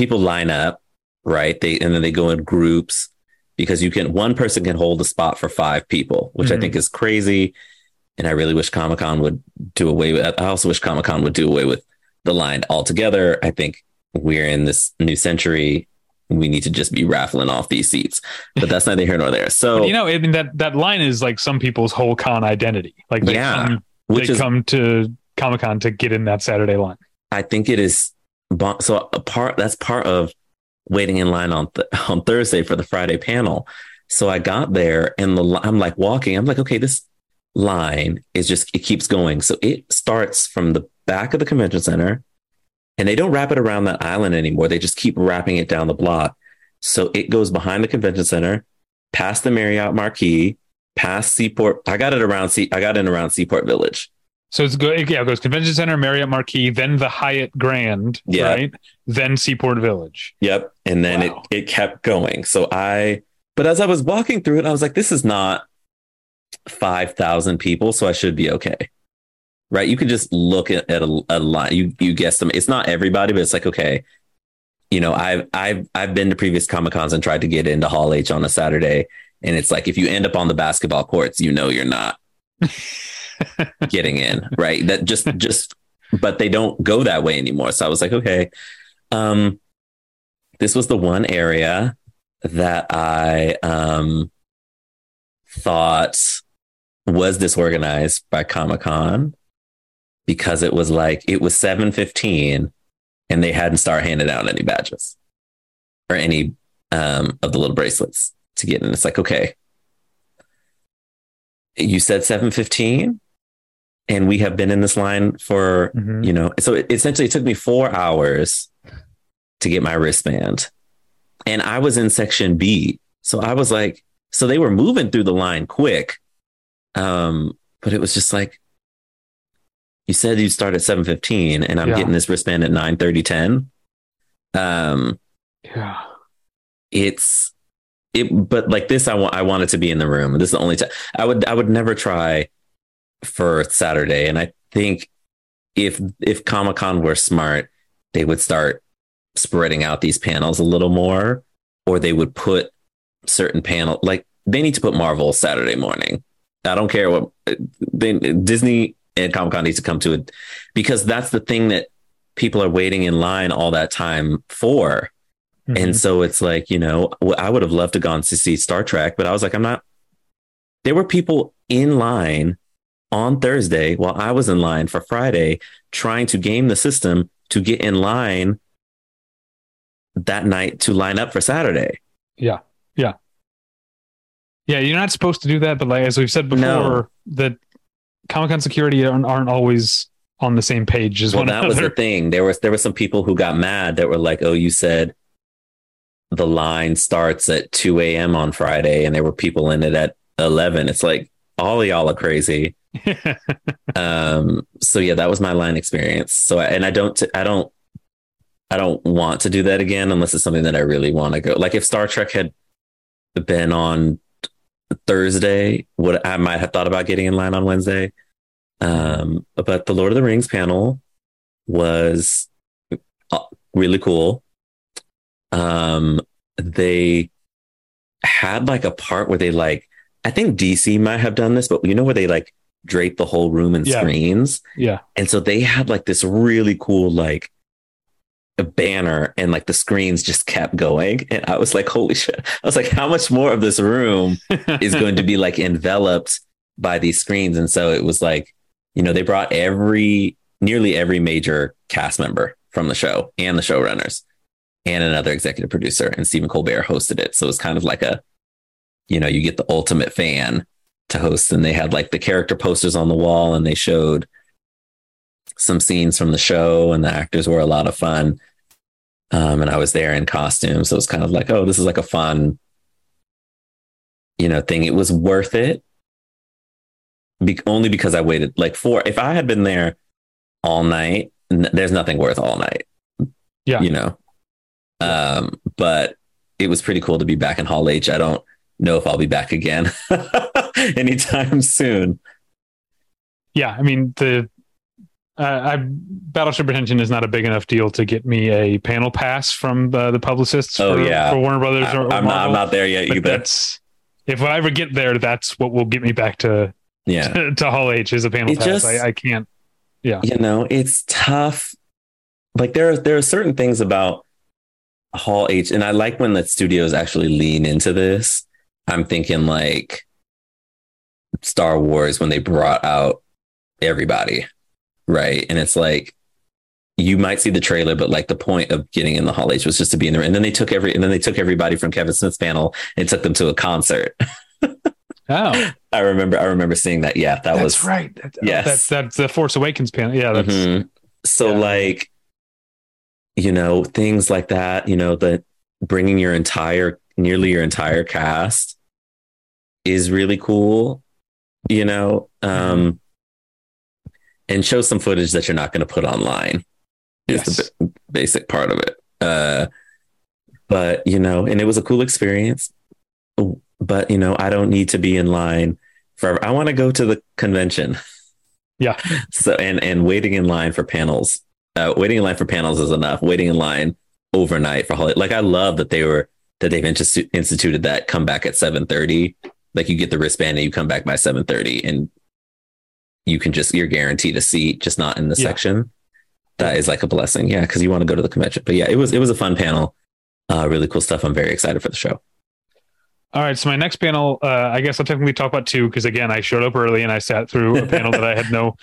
line up, right? And then they go in groups, because one person can hold a spot for 5 people, which I think is crazy. And I really wish Comic-Con would do away with. I also wish Comic-Con would do away with the line altogether. I think we're in this new century. We need to just be raffling off these seats, but that's neither here nor there. So, but that line is some people's whole con identity. They come to Comic-Con to get in that Saturday line. I think it is. So that's part of waiting in line on Thursday for the Friday panel. So I got there and I'm walking. I'm okay, this line is it keeps going. So it starts from the back of the convention center, and they don't wrap it around that island anymore. They just keep wrapping it down the block. So it goes behind the convention center, past the Marriott Marquis, past Seaport. I got in around Seaport Village. So it's good. Yeah, it goes Convention Center, Marriott Marquis, then the Hyatt Grand, right? Then Seaport Village. Yep. And then it kept going. So but as I was walking through it, I was this is not 5,000 people, so I should be okay. Right? You can just look at a line. You guess them. It's not everybody, but it's okay. I've been to previous Comic-Cons and tried to get into Hall H on a Saturday, and it's if you end up on the basketball courts, you're not getting in, right? That just but they don't go that way anymore. So I was okay. this was the one area that I thought was disorganized by Comic-Con, because it was like, it was 7:15 and they hadn't started handing out any badges or any of the little bracelets to get in. It's like, okay, you said 7:15 and we have been in this line for, you know, so it essentially took me 4 hours to get my wristband, and I was in section B. So I was like, so they were moving through the line quick. But it was just like, you said you start at 7:15 and I'm getting this wristband at 9:30, 10. But like this, I wanted to be in the room. This is the only time I would never try for Saturday. And I think if Comic-Con were smart, they would start spreading out these panels a little more, or they would put certain panel, like they need to put Marvel Saturday morning. I don't care what Disney and Comic-Con needs to come to it, because that's the thing that people are waiting in line all that time for. And so it's like, you know, I would have loved to gone to see Star Trek, but I was like, I'm not. There were people in line on Thursday while I was in line for Friday trying to game the system to get in line that night to line up for Saturday. Yeah, you're not supposed to do that, but like as we've said before, that Comic-Con security aren't always on the same page as one another. That was the thing. There were some people who got mad that were like, "Oh, you said the line starts at 2 a.m. on Friday, and there were people in it at 11." It's like, all of y'all are crazy. So yeah, that was my line experience. So I don't want to do that again unless it's something that I really want to go. Like if Star Trek had been on Thursday, what I might have thought about getting in line on Wednesday, but the Lord of the Rings panel was really cool. They had like a part where they like, I think DC might have done this, but you know where they like drape the whole room in screens, and so they had like this really cool like a banner, and like the screens just kept going, and I was like, holy shit, I was like, how much more of this room is going to be like enveloped by these screens? And so it was like, you know, they brought nearly every major cast member from the show and the showrunners and another executive producer, and Stephen Colbert hosted it. So it was kind of like a, you know, you get the ultimate fan to host, and they had like the character posters on the wall, and they showed some scenes from the show, and the actors were a lot of fun. And I was there in costume. So it was kind of like, oh, this is like a fun, you know, thing. It was worth it. Only because I waited like if I had been there all night, there's nothing worth all night. Yeah. You know, but it was pretty cool to be back in Hall H. I don't know if I'll be back again anytime soon. Yeah. I mean, Battleship Retention is not a big enough deal to get me a panel pass from the publicists for Warner Brothers. I'm not there yet either. If I ever get there, that's what will get me back to Hall H is a panel pass. Just, I can't. Yeah, you know, it's tough. Like there are certain things about Hall H, and I like when the studios actually lean into this. I'm thinking like Star Wars when they brought out everybody. Right. And it's like, you might see the trailer, but like the point of getting in the Hall H was just to be in there. And then they took everybody from Kevin Smith's panel and took them to a concert. Oh, I remember seeing that. Yeah, that's right. That's the Force Awakens panel. Yeah. Like, you know, things like that, you know, that bringing nearly your entire cast is really cool, you know, and show some footage that you're not going to put online is the basic part of it. But, you know, and it was a cool experience. But, you know, I don't need to be in line forever. I want to go to the convention. Yeah. So and waiting in line for panels is enough. Waiting in line overnight for holiday. Like I love that they've instituted that come back at 7:30. Like you get the wristband and you come back by 7:30 and you can you're guaranteed a seat, just not in the section. That is like a blessing. Yeah. Cause you want to go to the convention, but yeah, it was a fun panel. Really cool stuff. I'm very excited for the show. All right. So my next panel, I guess I'll technically talk about two, because again, I showed up early and I sat through a panel that I had no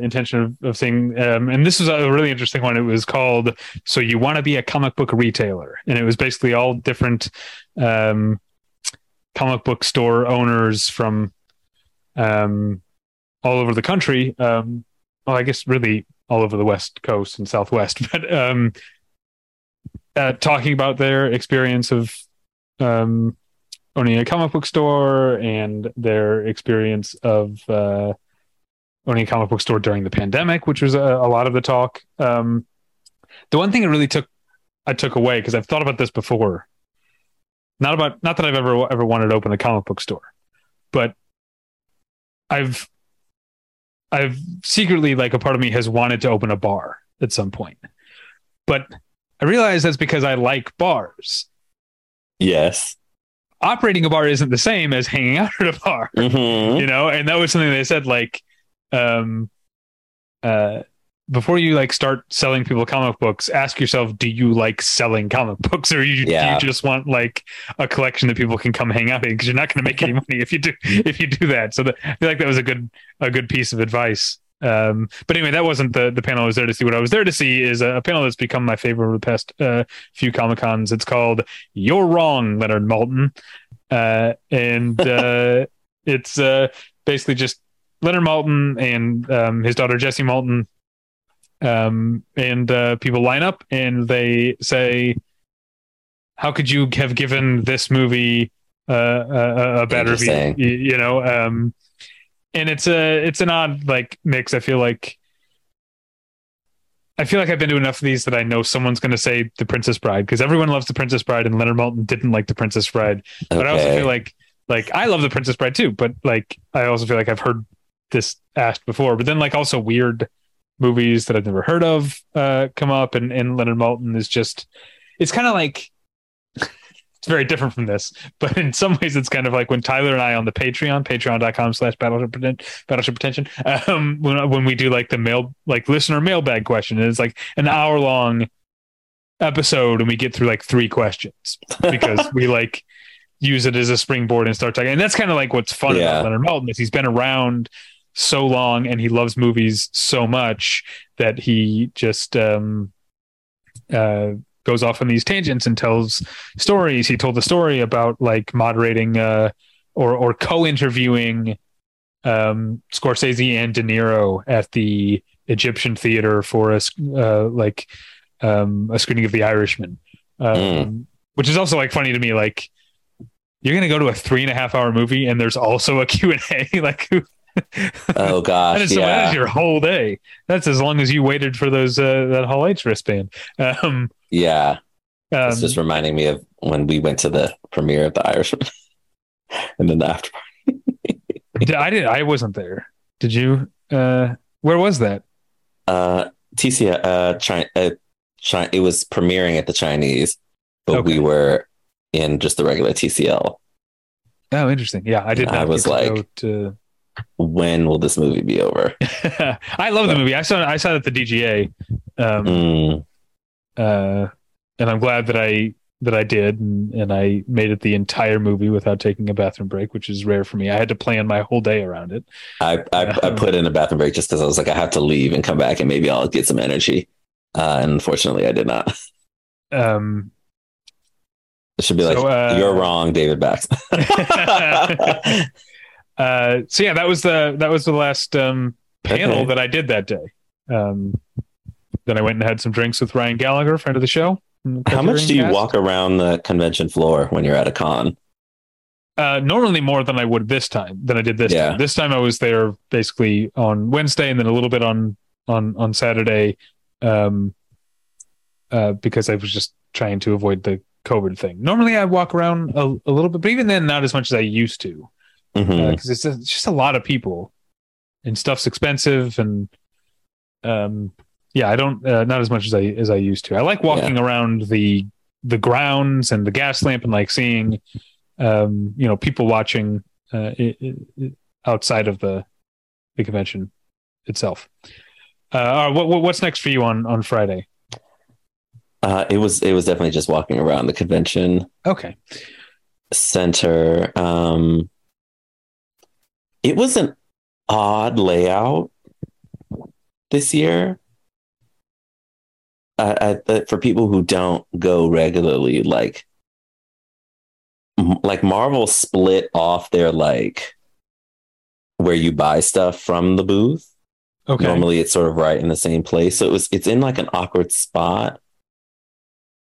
intention of seeing. And this is a really interesting one. It was called So You Want to Be a Comic Book Retailer. And it was basically all different comic book store owners from all over the country. Well, I guess really all over the West Coast and Southwest, but talking about their experience of owning a comic book store and their experience of owning a comic book store during the pandemic, which was a lot of the talk. The one thing it really took away, because I've thought about this before, not that I've ever wanted to open a comic book store, but I've secretly, like, a part of me has wanted to open a bar at some point, but I realize that's because I like bars. Yes. Operating a bar isn't the same as hanging out at a bar, mm-hmm. you know? And that was something they said, like, before you, like, start selling people comic books, ask yourself, do you like selling comic books, or do you just want, like, a collection that people can come hang out in? Because you're not going to make any money if you do that. So I feel like that was a good piece of advice. But anyway, that wasn't the panel I was there to see. What I was there to see is a panel that's become my favorite over the past few Comic-Cons. It's called You're Wrong, Leonard Maltin. It's basically just Leonard Maltin and his daughter Jessie Maltin. People line up and they say, how could you have given this movie a better review? You know, and it's an odd, like, mix. I feel like I've been to enough of these that I know someone's going to say The Princess Bride, because everyone loves The Princess Bride and Leonard Maltin didn't like The Princess Bride. Okay. But I also feel like I love The Princess Bride too, but, like, I also feel like I've heard this asked before. But then, like, also weird movies that I've never heard of come up, and Leonard Maltin is just, it's kind of like, it's very different from this, but in some ways it's kind of like when Tyler and I on the patreon.com/battleship pretension when we do, like, the listener mailbag question, and it's like an hour long episode and we get through, like, three questions because we, like, use it as a springboard and start talking. And that's kind of like what's fun about Leonard Maltin, is he's been around so long and he loves movies so much that he just goes off on these tangents and tells stories. He told the story about, like, moderating or co-interviewing Scorsese and De Niro at the Egyptian Theater for a screening of The Irishman, which is also, like, funny to me, like, you're gonna go to a 3.5 hour movie and there's also a Q&A, like, oh gosh. And so that is your whole day. That's as long as you waited for those that Hall H wristband. It's just reminding me of when we went to the premiere of The Irishman and then the after party. I wasn't there. Did you? Where was that? TCA. It was premiering at the Chinese, but we were in just the regular TCL. Oh, interesting. Yeah, I did. I was like, when will this movie be over? I love the movie. I saw it at the DGA, and I'm glad that I did, and I made it the entire movie without taking a bathroom break, which is rare for me. I had to plan my whole day around it. I put in a bathroom break just because I was like, I have to leave and come back, and maybe I'll get some energy. And unfortunately, I did not. It should be so, like, You're Wrong, David Bax. So yeah, that was the last panel that I did that day. Then I went and had some drinks with Ryan Gallagher, friend of the show. How much do you walk around the convention floor when you're at a con? Normally more than I would this time than I did this time. This time I was there basically on Wednesday and then a little bit on Saturday, because I was just trying to avoid the COVID thing. Normally I walk around a little bit, but even then not as much as I used to. Because it's just a lot of people and stuff's expensive, and I don't not as much as I used to. I like walking around the grounds and the Gaslamp and, like, seeing people watching outside of the convention itself. All right, what's next for you on Friday? It was definitely just walking around the convention center. It was an odd layout this year. I for people who don't go regularly, like Marvel split off their where you buy stuff from the booth. Okay. Normally it's sort of right in the same place. So it's in an awkward spot.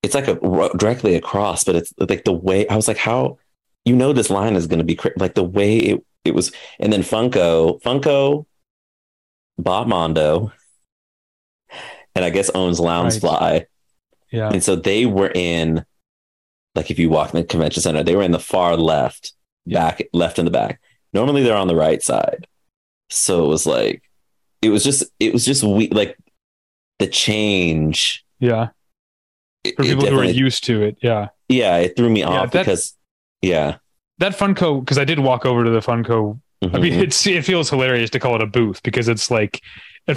It's directly across, but it's the way I was how, this line is going to be the way it was. And then Funko bought Mondo and I guess owns Loungefly. Right. Yeah. And so they were in, if you walk in the convention center, they were in the far left, left in the back. Normally they're on the right side. So it was just weird, the change. Yeah. For people who are used to it. Yeah. Yeah. It threw me off that Funko, cause I did walk over to the Funko. Mm-hmm. I mean, it feels hilarious to call it a booth because it felt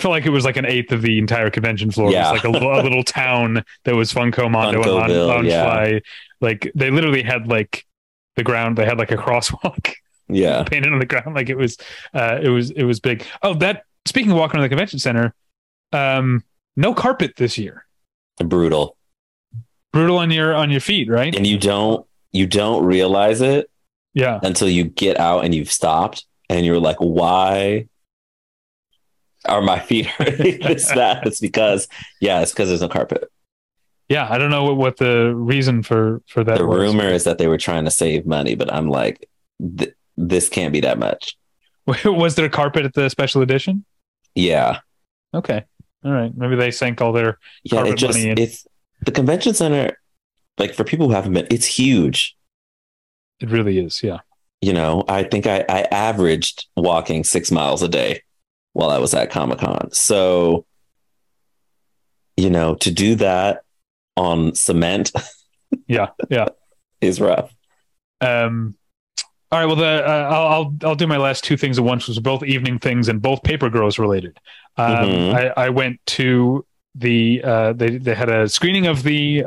like it was an eighth of the entire convention floor. Yeah. It was a little town that was Funko, Mondo, and Loungefly. Yeah. They literally had the ground. They had a crosswalk. Yeah. Painted on the ground. It was big. Oh, speaking of walking to the convention center, no carpet this year. Brutal on your feet, right? And you don't realize it, until you get out and you've stopped and you're like, why are my feet hurting this bad? It's because there's no carpet. Yeah, I don't know what the reason for that. The rumor is that they were trying to save money, but I'm like, this can't be that much. Was there carpet at the special edition? Yeah. Okay. All right. Maybe they sank all their carpet money in. The convention center, for people who haven't been, it's huge. It really is, yeah. I think I averaged walking 6 miles a day while I was at Comic-Con. So, to do that on cement, is rough. All right, well, I'll do my last two things at once, which was both evening things and both Paper Girls related. Mm-hmm. I went to the they had a screening of the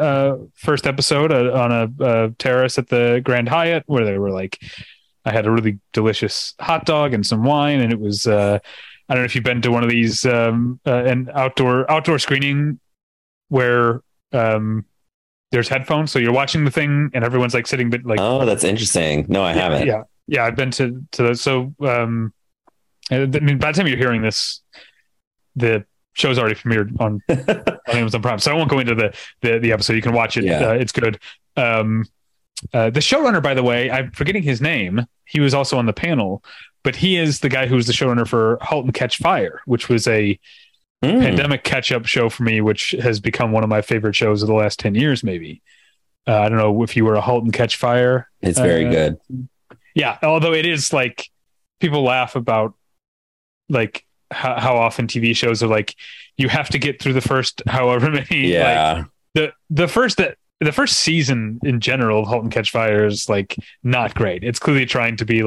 first episode on a terrace at the Grand Hyatt, where they were I had a really delicious hot dog and some wine, and it was I don't know if you've been to one of these an outdoor screening where there's headphones, so you're watching the thing and everyone's sitting, but oh, that's interesting. No, I haven't. Yeah, I've been to those. So I mean, by the time you're hearing this, the show's already premiered on Amazon Prime, so I won't go into the episode. You can watch it. Yeah. It's good. The showrunner, by the way, I'm forgetting his name. He was also on the panel, but he is the guy who was the showrunner for *Halt and Catch Fire*, which was a pandemic catch-up show for me, which has become one of my favorite shows of the last 10 years, maybe. I don't know if you were a *Halt and Catch Fire*. It's very good. Yeah, although it is people laugh about how often TV shows are you have to get through the first however many. Yeah. The first season in general of *Halt and Catch Fire* is not great. It's clearly trying to be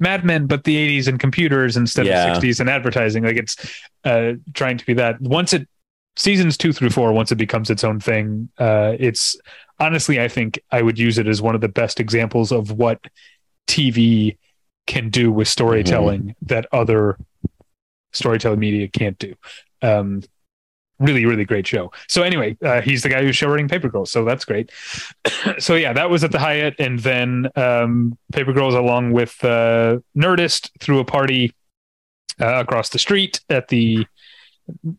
Mad Men, but the 80s and computers instead of 60s and advertising. It's trying to be that. Once seasons 2 through 4, once it becomes its own thing, it's honestly, I think I would use it as one of the best examples of what TV can do with storytelling that other storytelling media can't do. Really, really great show. So anyway, he's the guy who's showrunning Paper Girls, so that's great. So yeah, that was at the Hyatt, and then Paper Girls, along with Nerdist, threw a party across the street at the,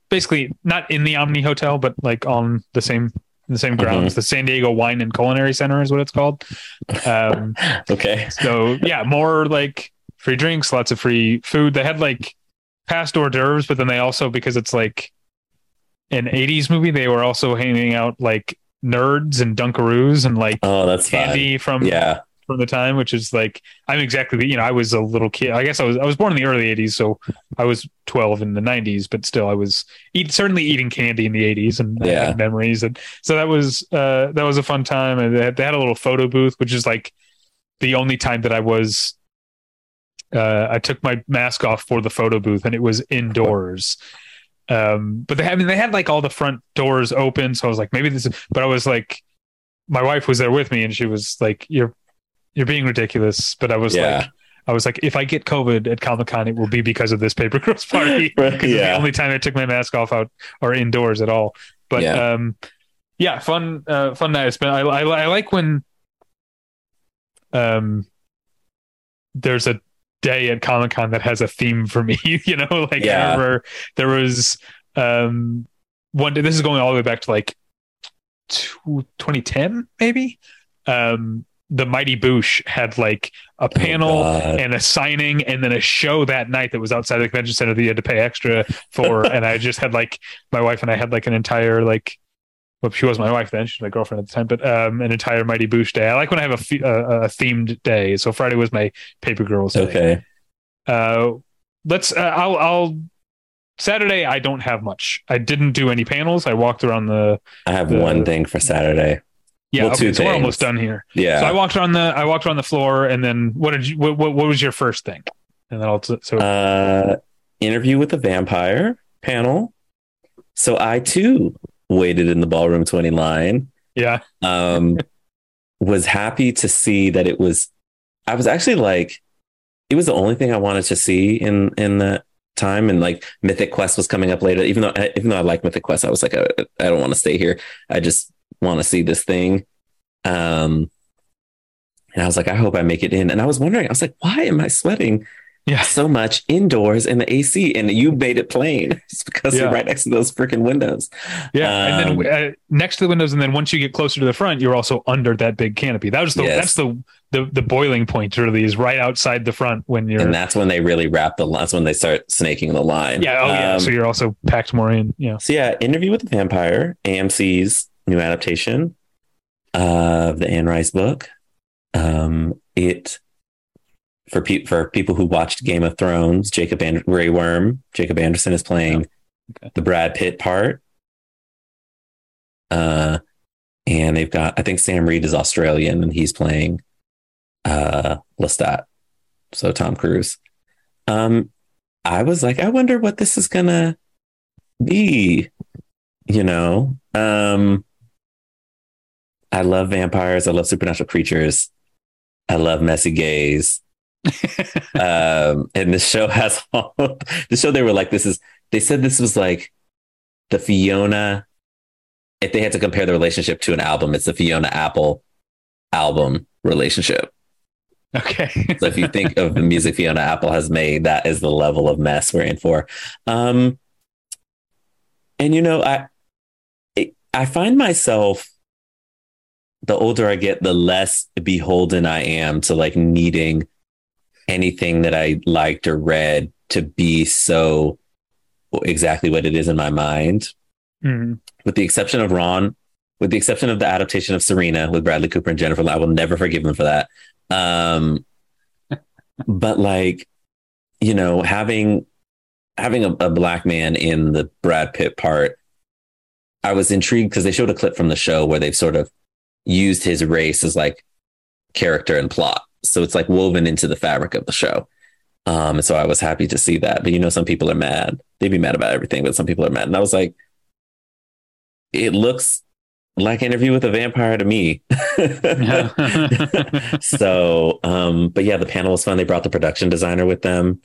basically not in the Omni Hotel, but on the same grounds. The San Diego Wine and Culinary Center is what it's called. Okay. So yeah, more free drinks, lots of free food. They had past hors d'oeuvres, but then they also, because it's an 80s movie, they were also handing out nerds and Dunkaroos and oh, that's candy from the time, which is I'm exactly, I was a little kid. I guess I was born in the early 80s, so I was 12 in the 90s, but still I was certainly eating candy in the 80s and memories, and so that was a fun time. And they had a little photo booth, which is the only time that I was. I took my mask off for the photo booth, and it was indoors. But they, I mean, they had like all the front doors open, so I was like, maybe this is, but I was like, my wife was there with me and she was like, you're being ridiculous. But I was like, if I get COVID at Comic-Con, it will be because of this Paper Girls party. Because it's the only time I took my mask off out or indoors at all. But fun night. It's been, I like when there's a day at Comic-Con that has a theme for me, you know, like I remember there was one day, this is going all the way back to like 2010 maybe, the Mighty Boosh had like a panel and a signing and then a show that night that was outside the convention center that you had to pay extra for. And I just had like, my wife and I had like an entire like, well, she was my wife then, she's my girlfriend at the time, but an entire Mighty Boosh day. I like when I have a themed day. So Friday was my Paper Girls day. Okay. Saturday, I don't have much. I didn't do any panels. I walked around the... I have one thing for Saturday. Yeah, well, okay, so we're almost done here. Yeah. So I walked around the floor, and then what did you? What was your first thing? And then Interview with the Vampire panel. So I too waited in the Ballroom 20 line. Yeah. Was happy to see that it was. I was actually like, it was the only thing I wanted to see in the time, and like Mythic Quest was coming up later. Even though I like Mythic Quest, I was like, I don't want to stay here. I just want to see this thing. And I was like, I hope I make it in. And I was wondering, I was like, why am I sweating so much indoors in the AC? And you made it plain. It's because you're right next to those freaking windows. Yeah. And then next to the windows. And then once you get closer to the front, you're also under that big canopy. That was that's the boiling point really is right outside the front when you're, and that's when they really wrap the line. That's when they start snaking the line. Yeah. Oh yeah. So you're also packed more in. Yeah. So yeah. Interview with the Vampire, AMC's new adaptation of the Anne Rice book. For people who watched Game of Thrones, Grey Worm, Jacob Anderson is playing the Brad Pitt part. And they've got, I think Sam Reed is Australian and he's playing Lestat. So Tom Cruise. I was like, I wonder what this is gonna be, you know? I love vampires. I love supernatural creatures. I love messy gays. And this show has they were like, they said this was like the Fiona. If they had to compare the relationship to an album, it's the Fiona Apple album relationship. Okay. So if you think of the music Fiona Apple has made, that is the level of mess we're in for. And you know, I find myself, the older I get, the less beholden I am to like needing anything that I liked or read to be so exactly what it is in my mind. Mm-hmm. With the exception of Ron, with the exception of the adaptation of Serena with Bradley Cooper and Jennifer, I will never forgive them for that. But like, you know, having a black man in the Brad Pitt part, I was intrigued because they showed a clip from the show where they've sort of used his race as like character and plot. So it's like woven into the fabric of the show. And so I was happy to see that, but you know, some people are mad. They'd be mad about everything, but some people are mad. And I was like, it looks like Interview with a Vampire to me. So, but yeah, the panel was fun. They brought the production designer with them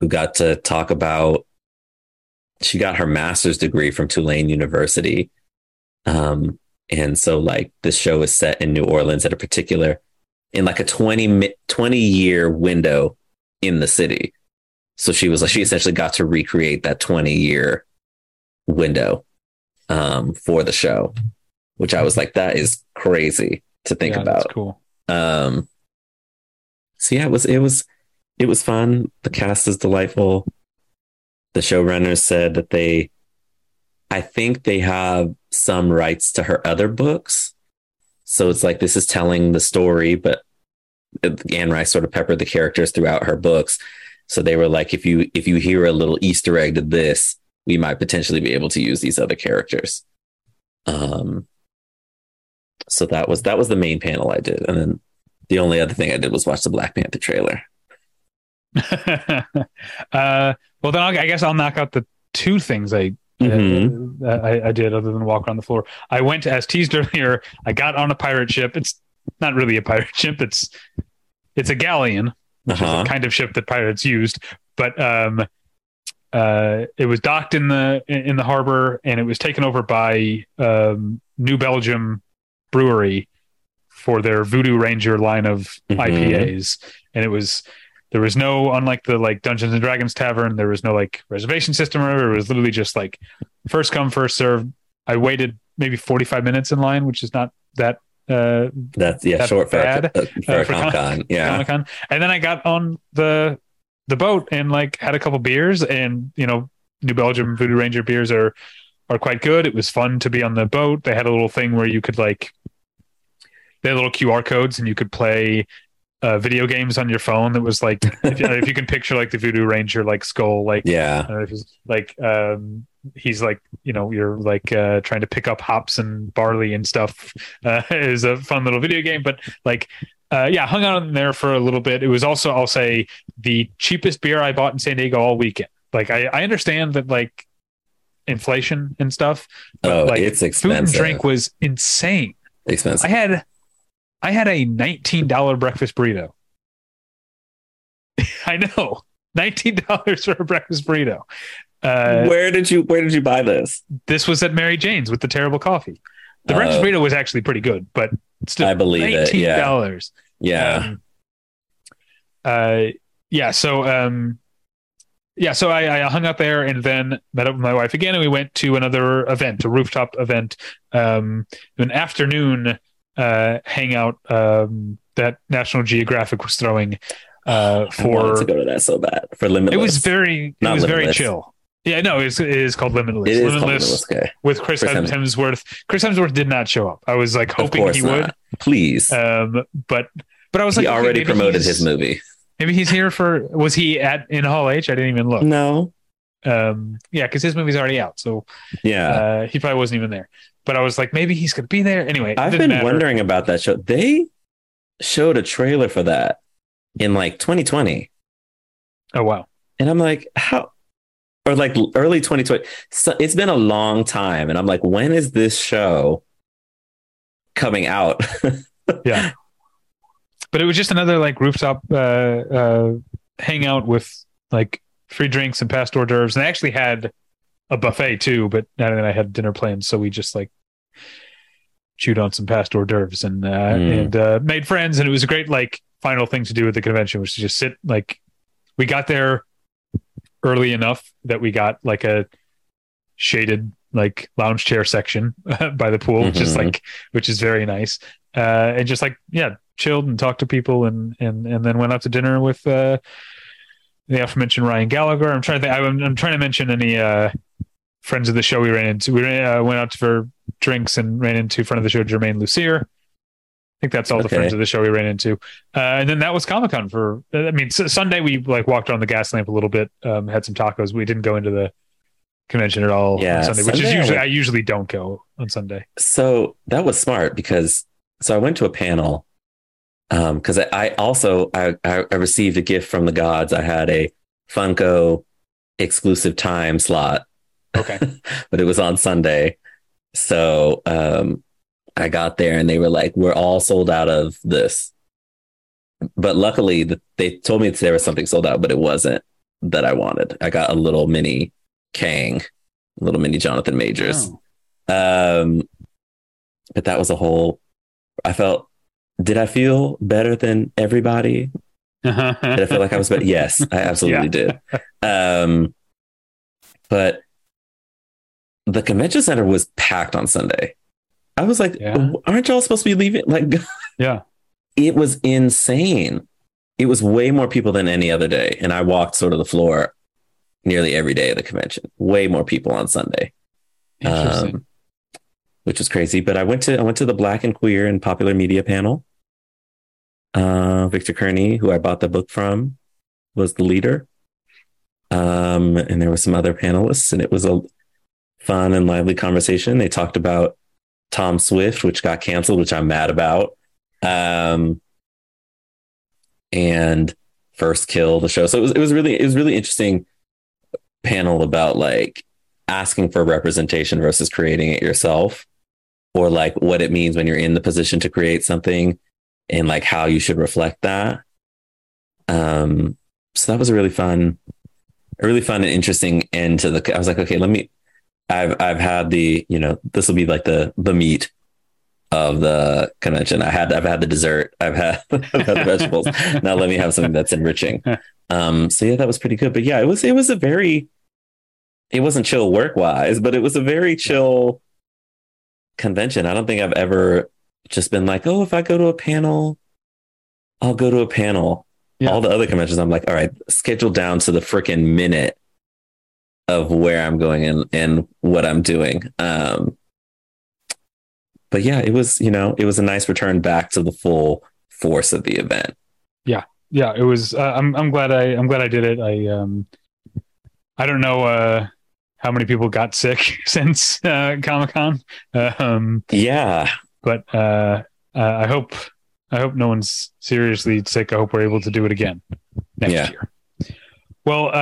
who got to talk about, she got her master's degree from Tulane University. And so like this show is set in New Orleans at a particular, in like a 20 year window in the city. So she was like, she essentially got to recreate that 20 year window for the show, which I was like, that is crazy to think about. That's cool. So yeah, it was fun. The cast is delightful. The showrunners said that I think they have some rights to her other books. So it's like, this is telling the story, but Anne Rice sort of peppered the characters throughout her books. So they were like, if you hear a little Easter egg to this, we might potentially be able to use these other characters. So that was the main panel I did. And then the only other thing I did was watch the Black Panther trailer. Well, then I guess I'll knock out the two things I did other than walk around the floor. I went, as teased earlier, I got on a pirate ship. It's not really a pirate ship. It's a galleon, which is the kind of ship that pirates used. But it was docked in the harbor, and it was taken over by New Belgium Brewery for their Voodoo Ranger line of IPAs. And there was no, unlike the Dungeons and Dragons tavern, there was no reservation system or whatever. It was literally just first come, first served. I waited maybe 45 minutes in line, which is not that for Comic-Con. Yeah. Comic-Con. And then I got on the boat and had a couple beers, and New Belgium Voodoo Ranger beers are quite good. It was fun to be on the boat. They had a little thing where you could they had little QR codes, and you could play video games on your phone. That was if you can picture the Voodoo Ranger skull, he's you're trying to pick up hops and barley and stuff. Is a fun little video game, but hung out in there for a little bit. It was also, I'll say, the cheapest beer I bought in San Diego all weekend. I understand that inflation and stuff. But, it's expensive. Food and drink was insane. Expensive. I had a $19 breakfast burrito. I know, $19 for a breakfast burrito. Where did you buy this? This was at Mary Jane's with the terrible coffee. The breakfast burrito was actually pretty good, but still, I believe $19. Yeah. So I hung out there and then met up with my wife again, and we went to another event, a rooftop event, an afternoon hangout that National Geographic was throwing. I wanted to go to that so bad for Limitless. It was very chill. Yeah, no, it is called Limitless. It is called Limitless, okay. With Chris Hemsworth. Chris Hemsworth did not show up. I was hoping he would. Please. But I was he already promoted his movie. Maybe he's here for. Was he in Hall H? I didn't even look. No. Because his movie's already out, so he probably wasn't even there. But I was maybe he's gonna be there anyway. I've been wondering about that show. They showed a trailer for that in 2020. Oh wow! And I'm how. Or early 2020. So it's been a long time. And I'm when is this show coming out? Yeah. But it was just another rooftop hangout with free drinks and past hors d'oeuvres. And I actually had a buffet too, but now that I had dinner plans, so we just chewed on some past hors d'oeuvres and made friends. And it was a great final thing to do at the convention, was to just sit. We got there early enough that we got a shaded lounge chair section by the pool, which is very nice, and just chilled and talked to people, and then went out to dinner with the aforementioned Ryan Gallagher. I'm trying to think, I'm trying to mention any friends of the show we ran into. We went out for drinks and ran into friend of the show Jermaine Lucier. I think that's all the friends of the show we ran into. And then that was Comic-Con Sunday we walked on the Gaslamp a little bit, had some tacos. We didn't go into the convention at all on Sunday, which is usually, I usually don't go on Sunday. So that was smart because I went to a panel because I also received a gift from the gods. I had a Funko exclusive time slot. Okay. But it was on Sunday. So, I got there and they were we're all sold out of this. But luckily they told me there was something sold out, but it wasn't that I wanted. I got a little mini Kang, a little mini Jonathan Majors. Oh. But that was a whole, did I feel better than everybody? Uh-huh. Did I feel like I was better? Yes, I absolutely did. But the convention center was packed on Sunday. I was aren't y'all supposed to be leaving? It was insane. It was way more people than any other day. And I walked sort of the floor nearly every day of the convention. Way more people on Sunday. Which was crazy. But I went to the Black and Queer and Popular Media panel. Victor Kearney, who I bought the book from, was the leader. And there were some other panelists, and it was a fun and lively conversation. They talked about Tom Swift, which got canceled, which I'm mad about. And First Kill, the show. So it was really interesting panel about like asking for representation versus creating it yourself, or like what it means when you're in the position to create something and like how you should reflect that. So that was a really fun and interesting end to the, I was like, okay, I've had the, you know, this will be like the meat of the convention. I've had the dessert. I've had the vegetables. Now let me have something that's enriching. So yeah, that was pretty good, but yeah, it was a very, it wasn't chill work wise, but it was a very chill convention. I don't think I've ever just been like, oh, if I go to a panel, I'll go to a panel. Yeah. All the other conventions, I'm like, all right, schedule down to the freaking minute of where I'm going and what I'm doing. But yeah, it was a nice return back to the full force of the event. Yeah. Yeah. It was, I'm glad I did it. I don't know, how many people got sick since, Comic-Con. I hope no one's seriously sick. I hope we're able to do it again next year. Well,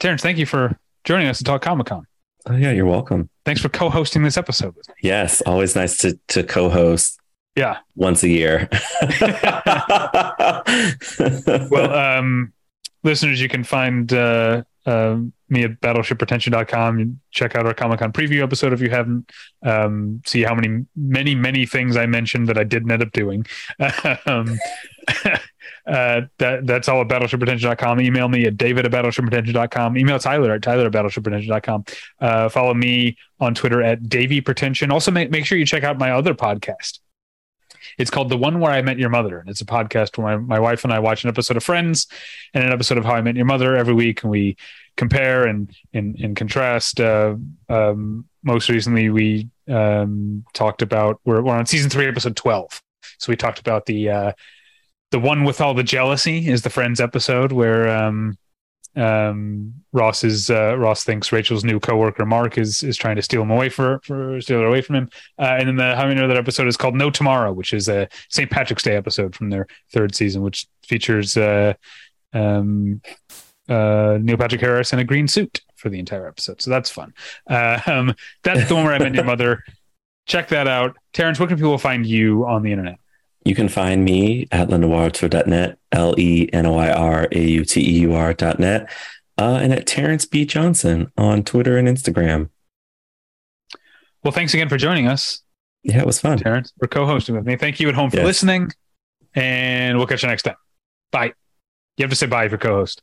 Terrence, thank you for joining us to talk Comic-Con. Oh yeah, you're welcome. Thanks for co-hosting this episode with me. Yes, always nice to co-host. Yeah, once a year. Well, listeners, you can find me at battleshipretention.com and check out our Comic-Con preview episode if you haven't. See how many things I mentioned that I didn't end up doing. That's all at battleshipretention.com. Email me at david@battleshipretention.com. Email Tyler at tyler@battleshipretention.com. Follow me on Twitter at davypretension. Also make sure you check out my other podcast. It's called The One Where I Met Your Mother, and it's a podcast where my wife and I watch an episode of Friends and an episode of How I Met Your Mother every week, and we compare and contrast. Most recently, we talked about we're on season 3, episode 12. So we talked about the one with all the jealousy is the Friends episode where Ross thinks Rachel's new coworker Mark is trying to steal her away from him. And then the how many know that episode is called No Tomorrow, which is a St. Patrick's Day episode from their 3rd season, which features Neil Patrick Harris in a green suit for the entire episode. So that's fun. That's The One Where I Met Your Mother. Check that out. Terrence, where can people find you on the internet? You can find me at lenoirauteur.net, lenoirauteur.net, and at Terrence B. Johnson on Twitter and Instagram. Well, thanks again for joining us. Yeah, it was fun. Terrence, for co-hosting with me. Thank you at home for listening, and we'll catch you next time. Bye. You have to say bye if you're co-host.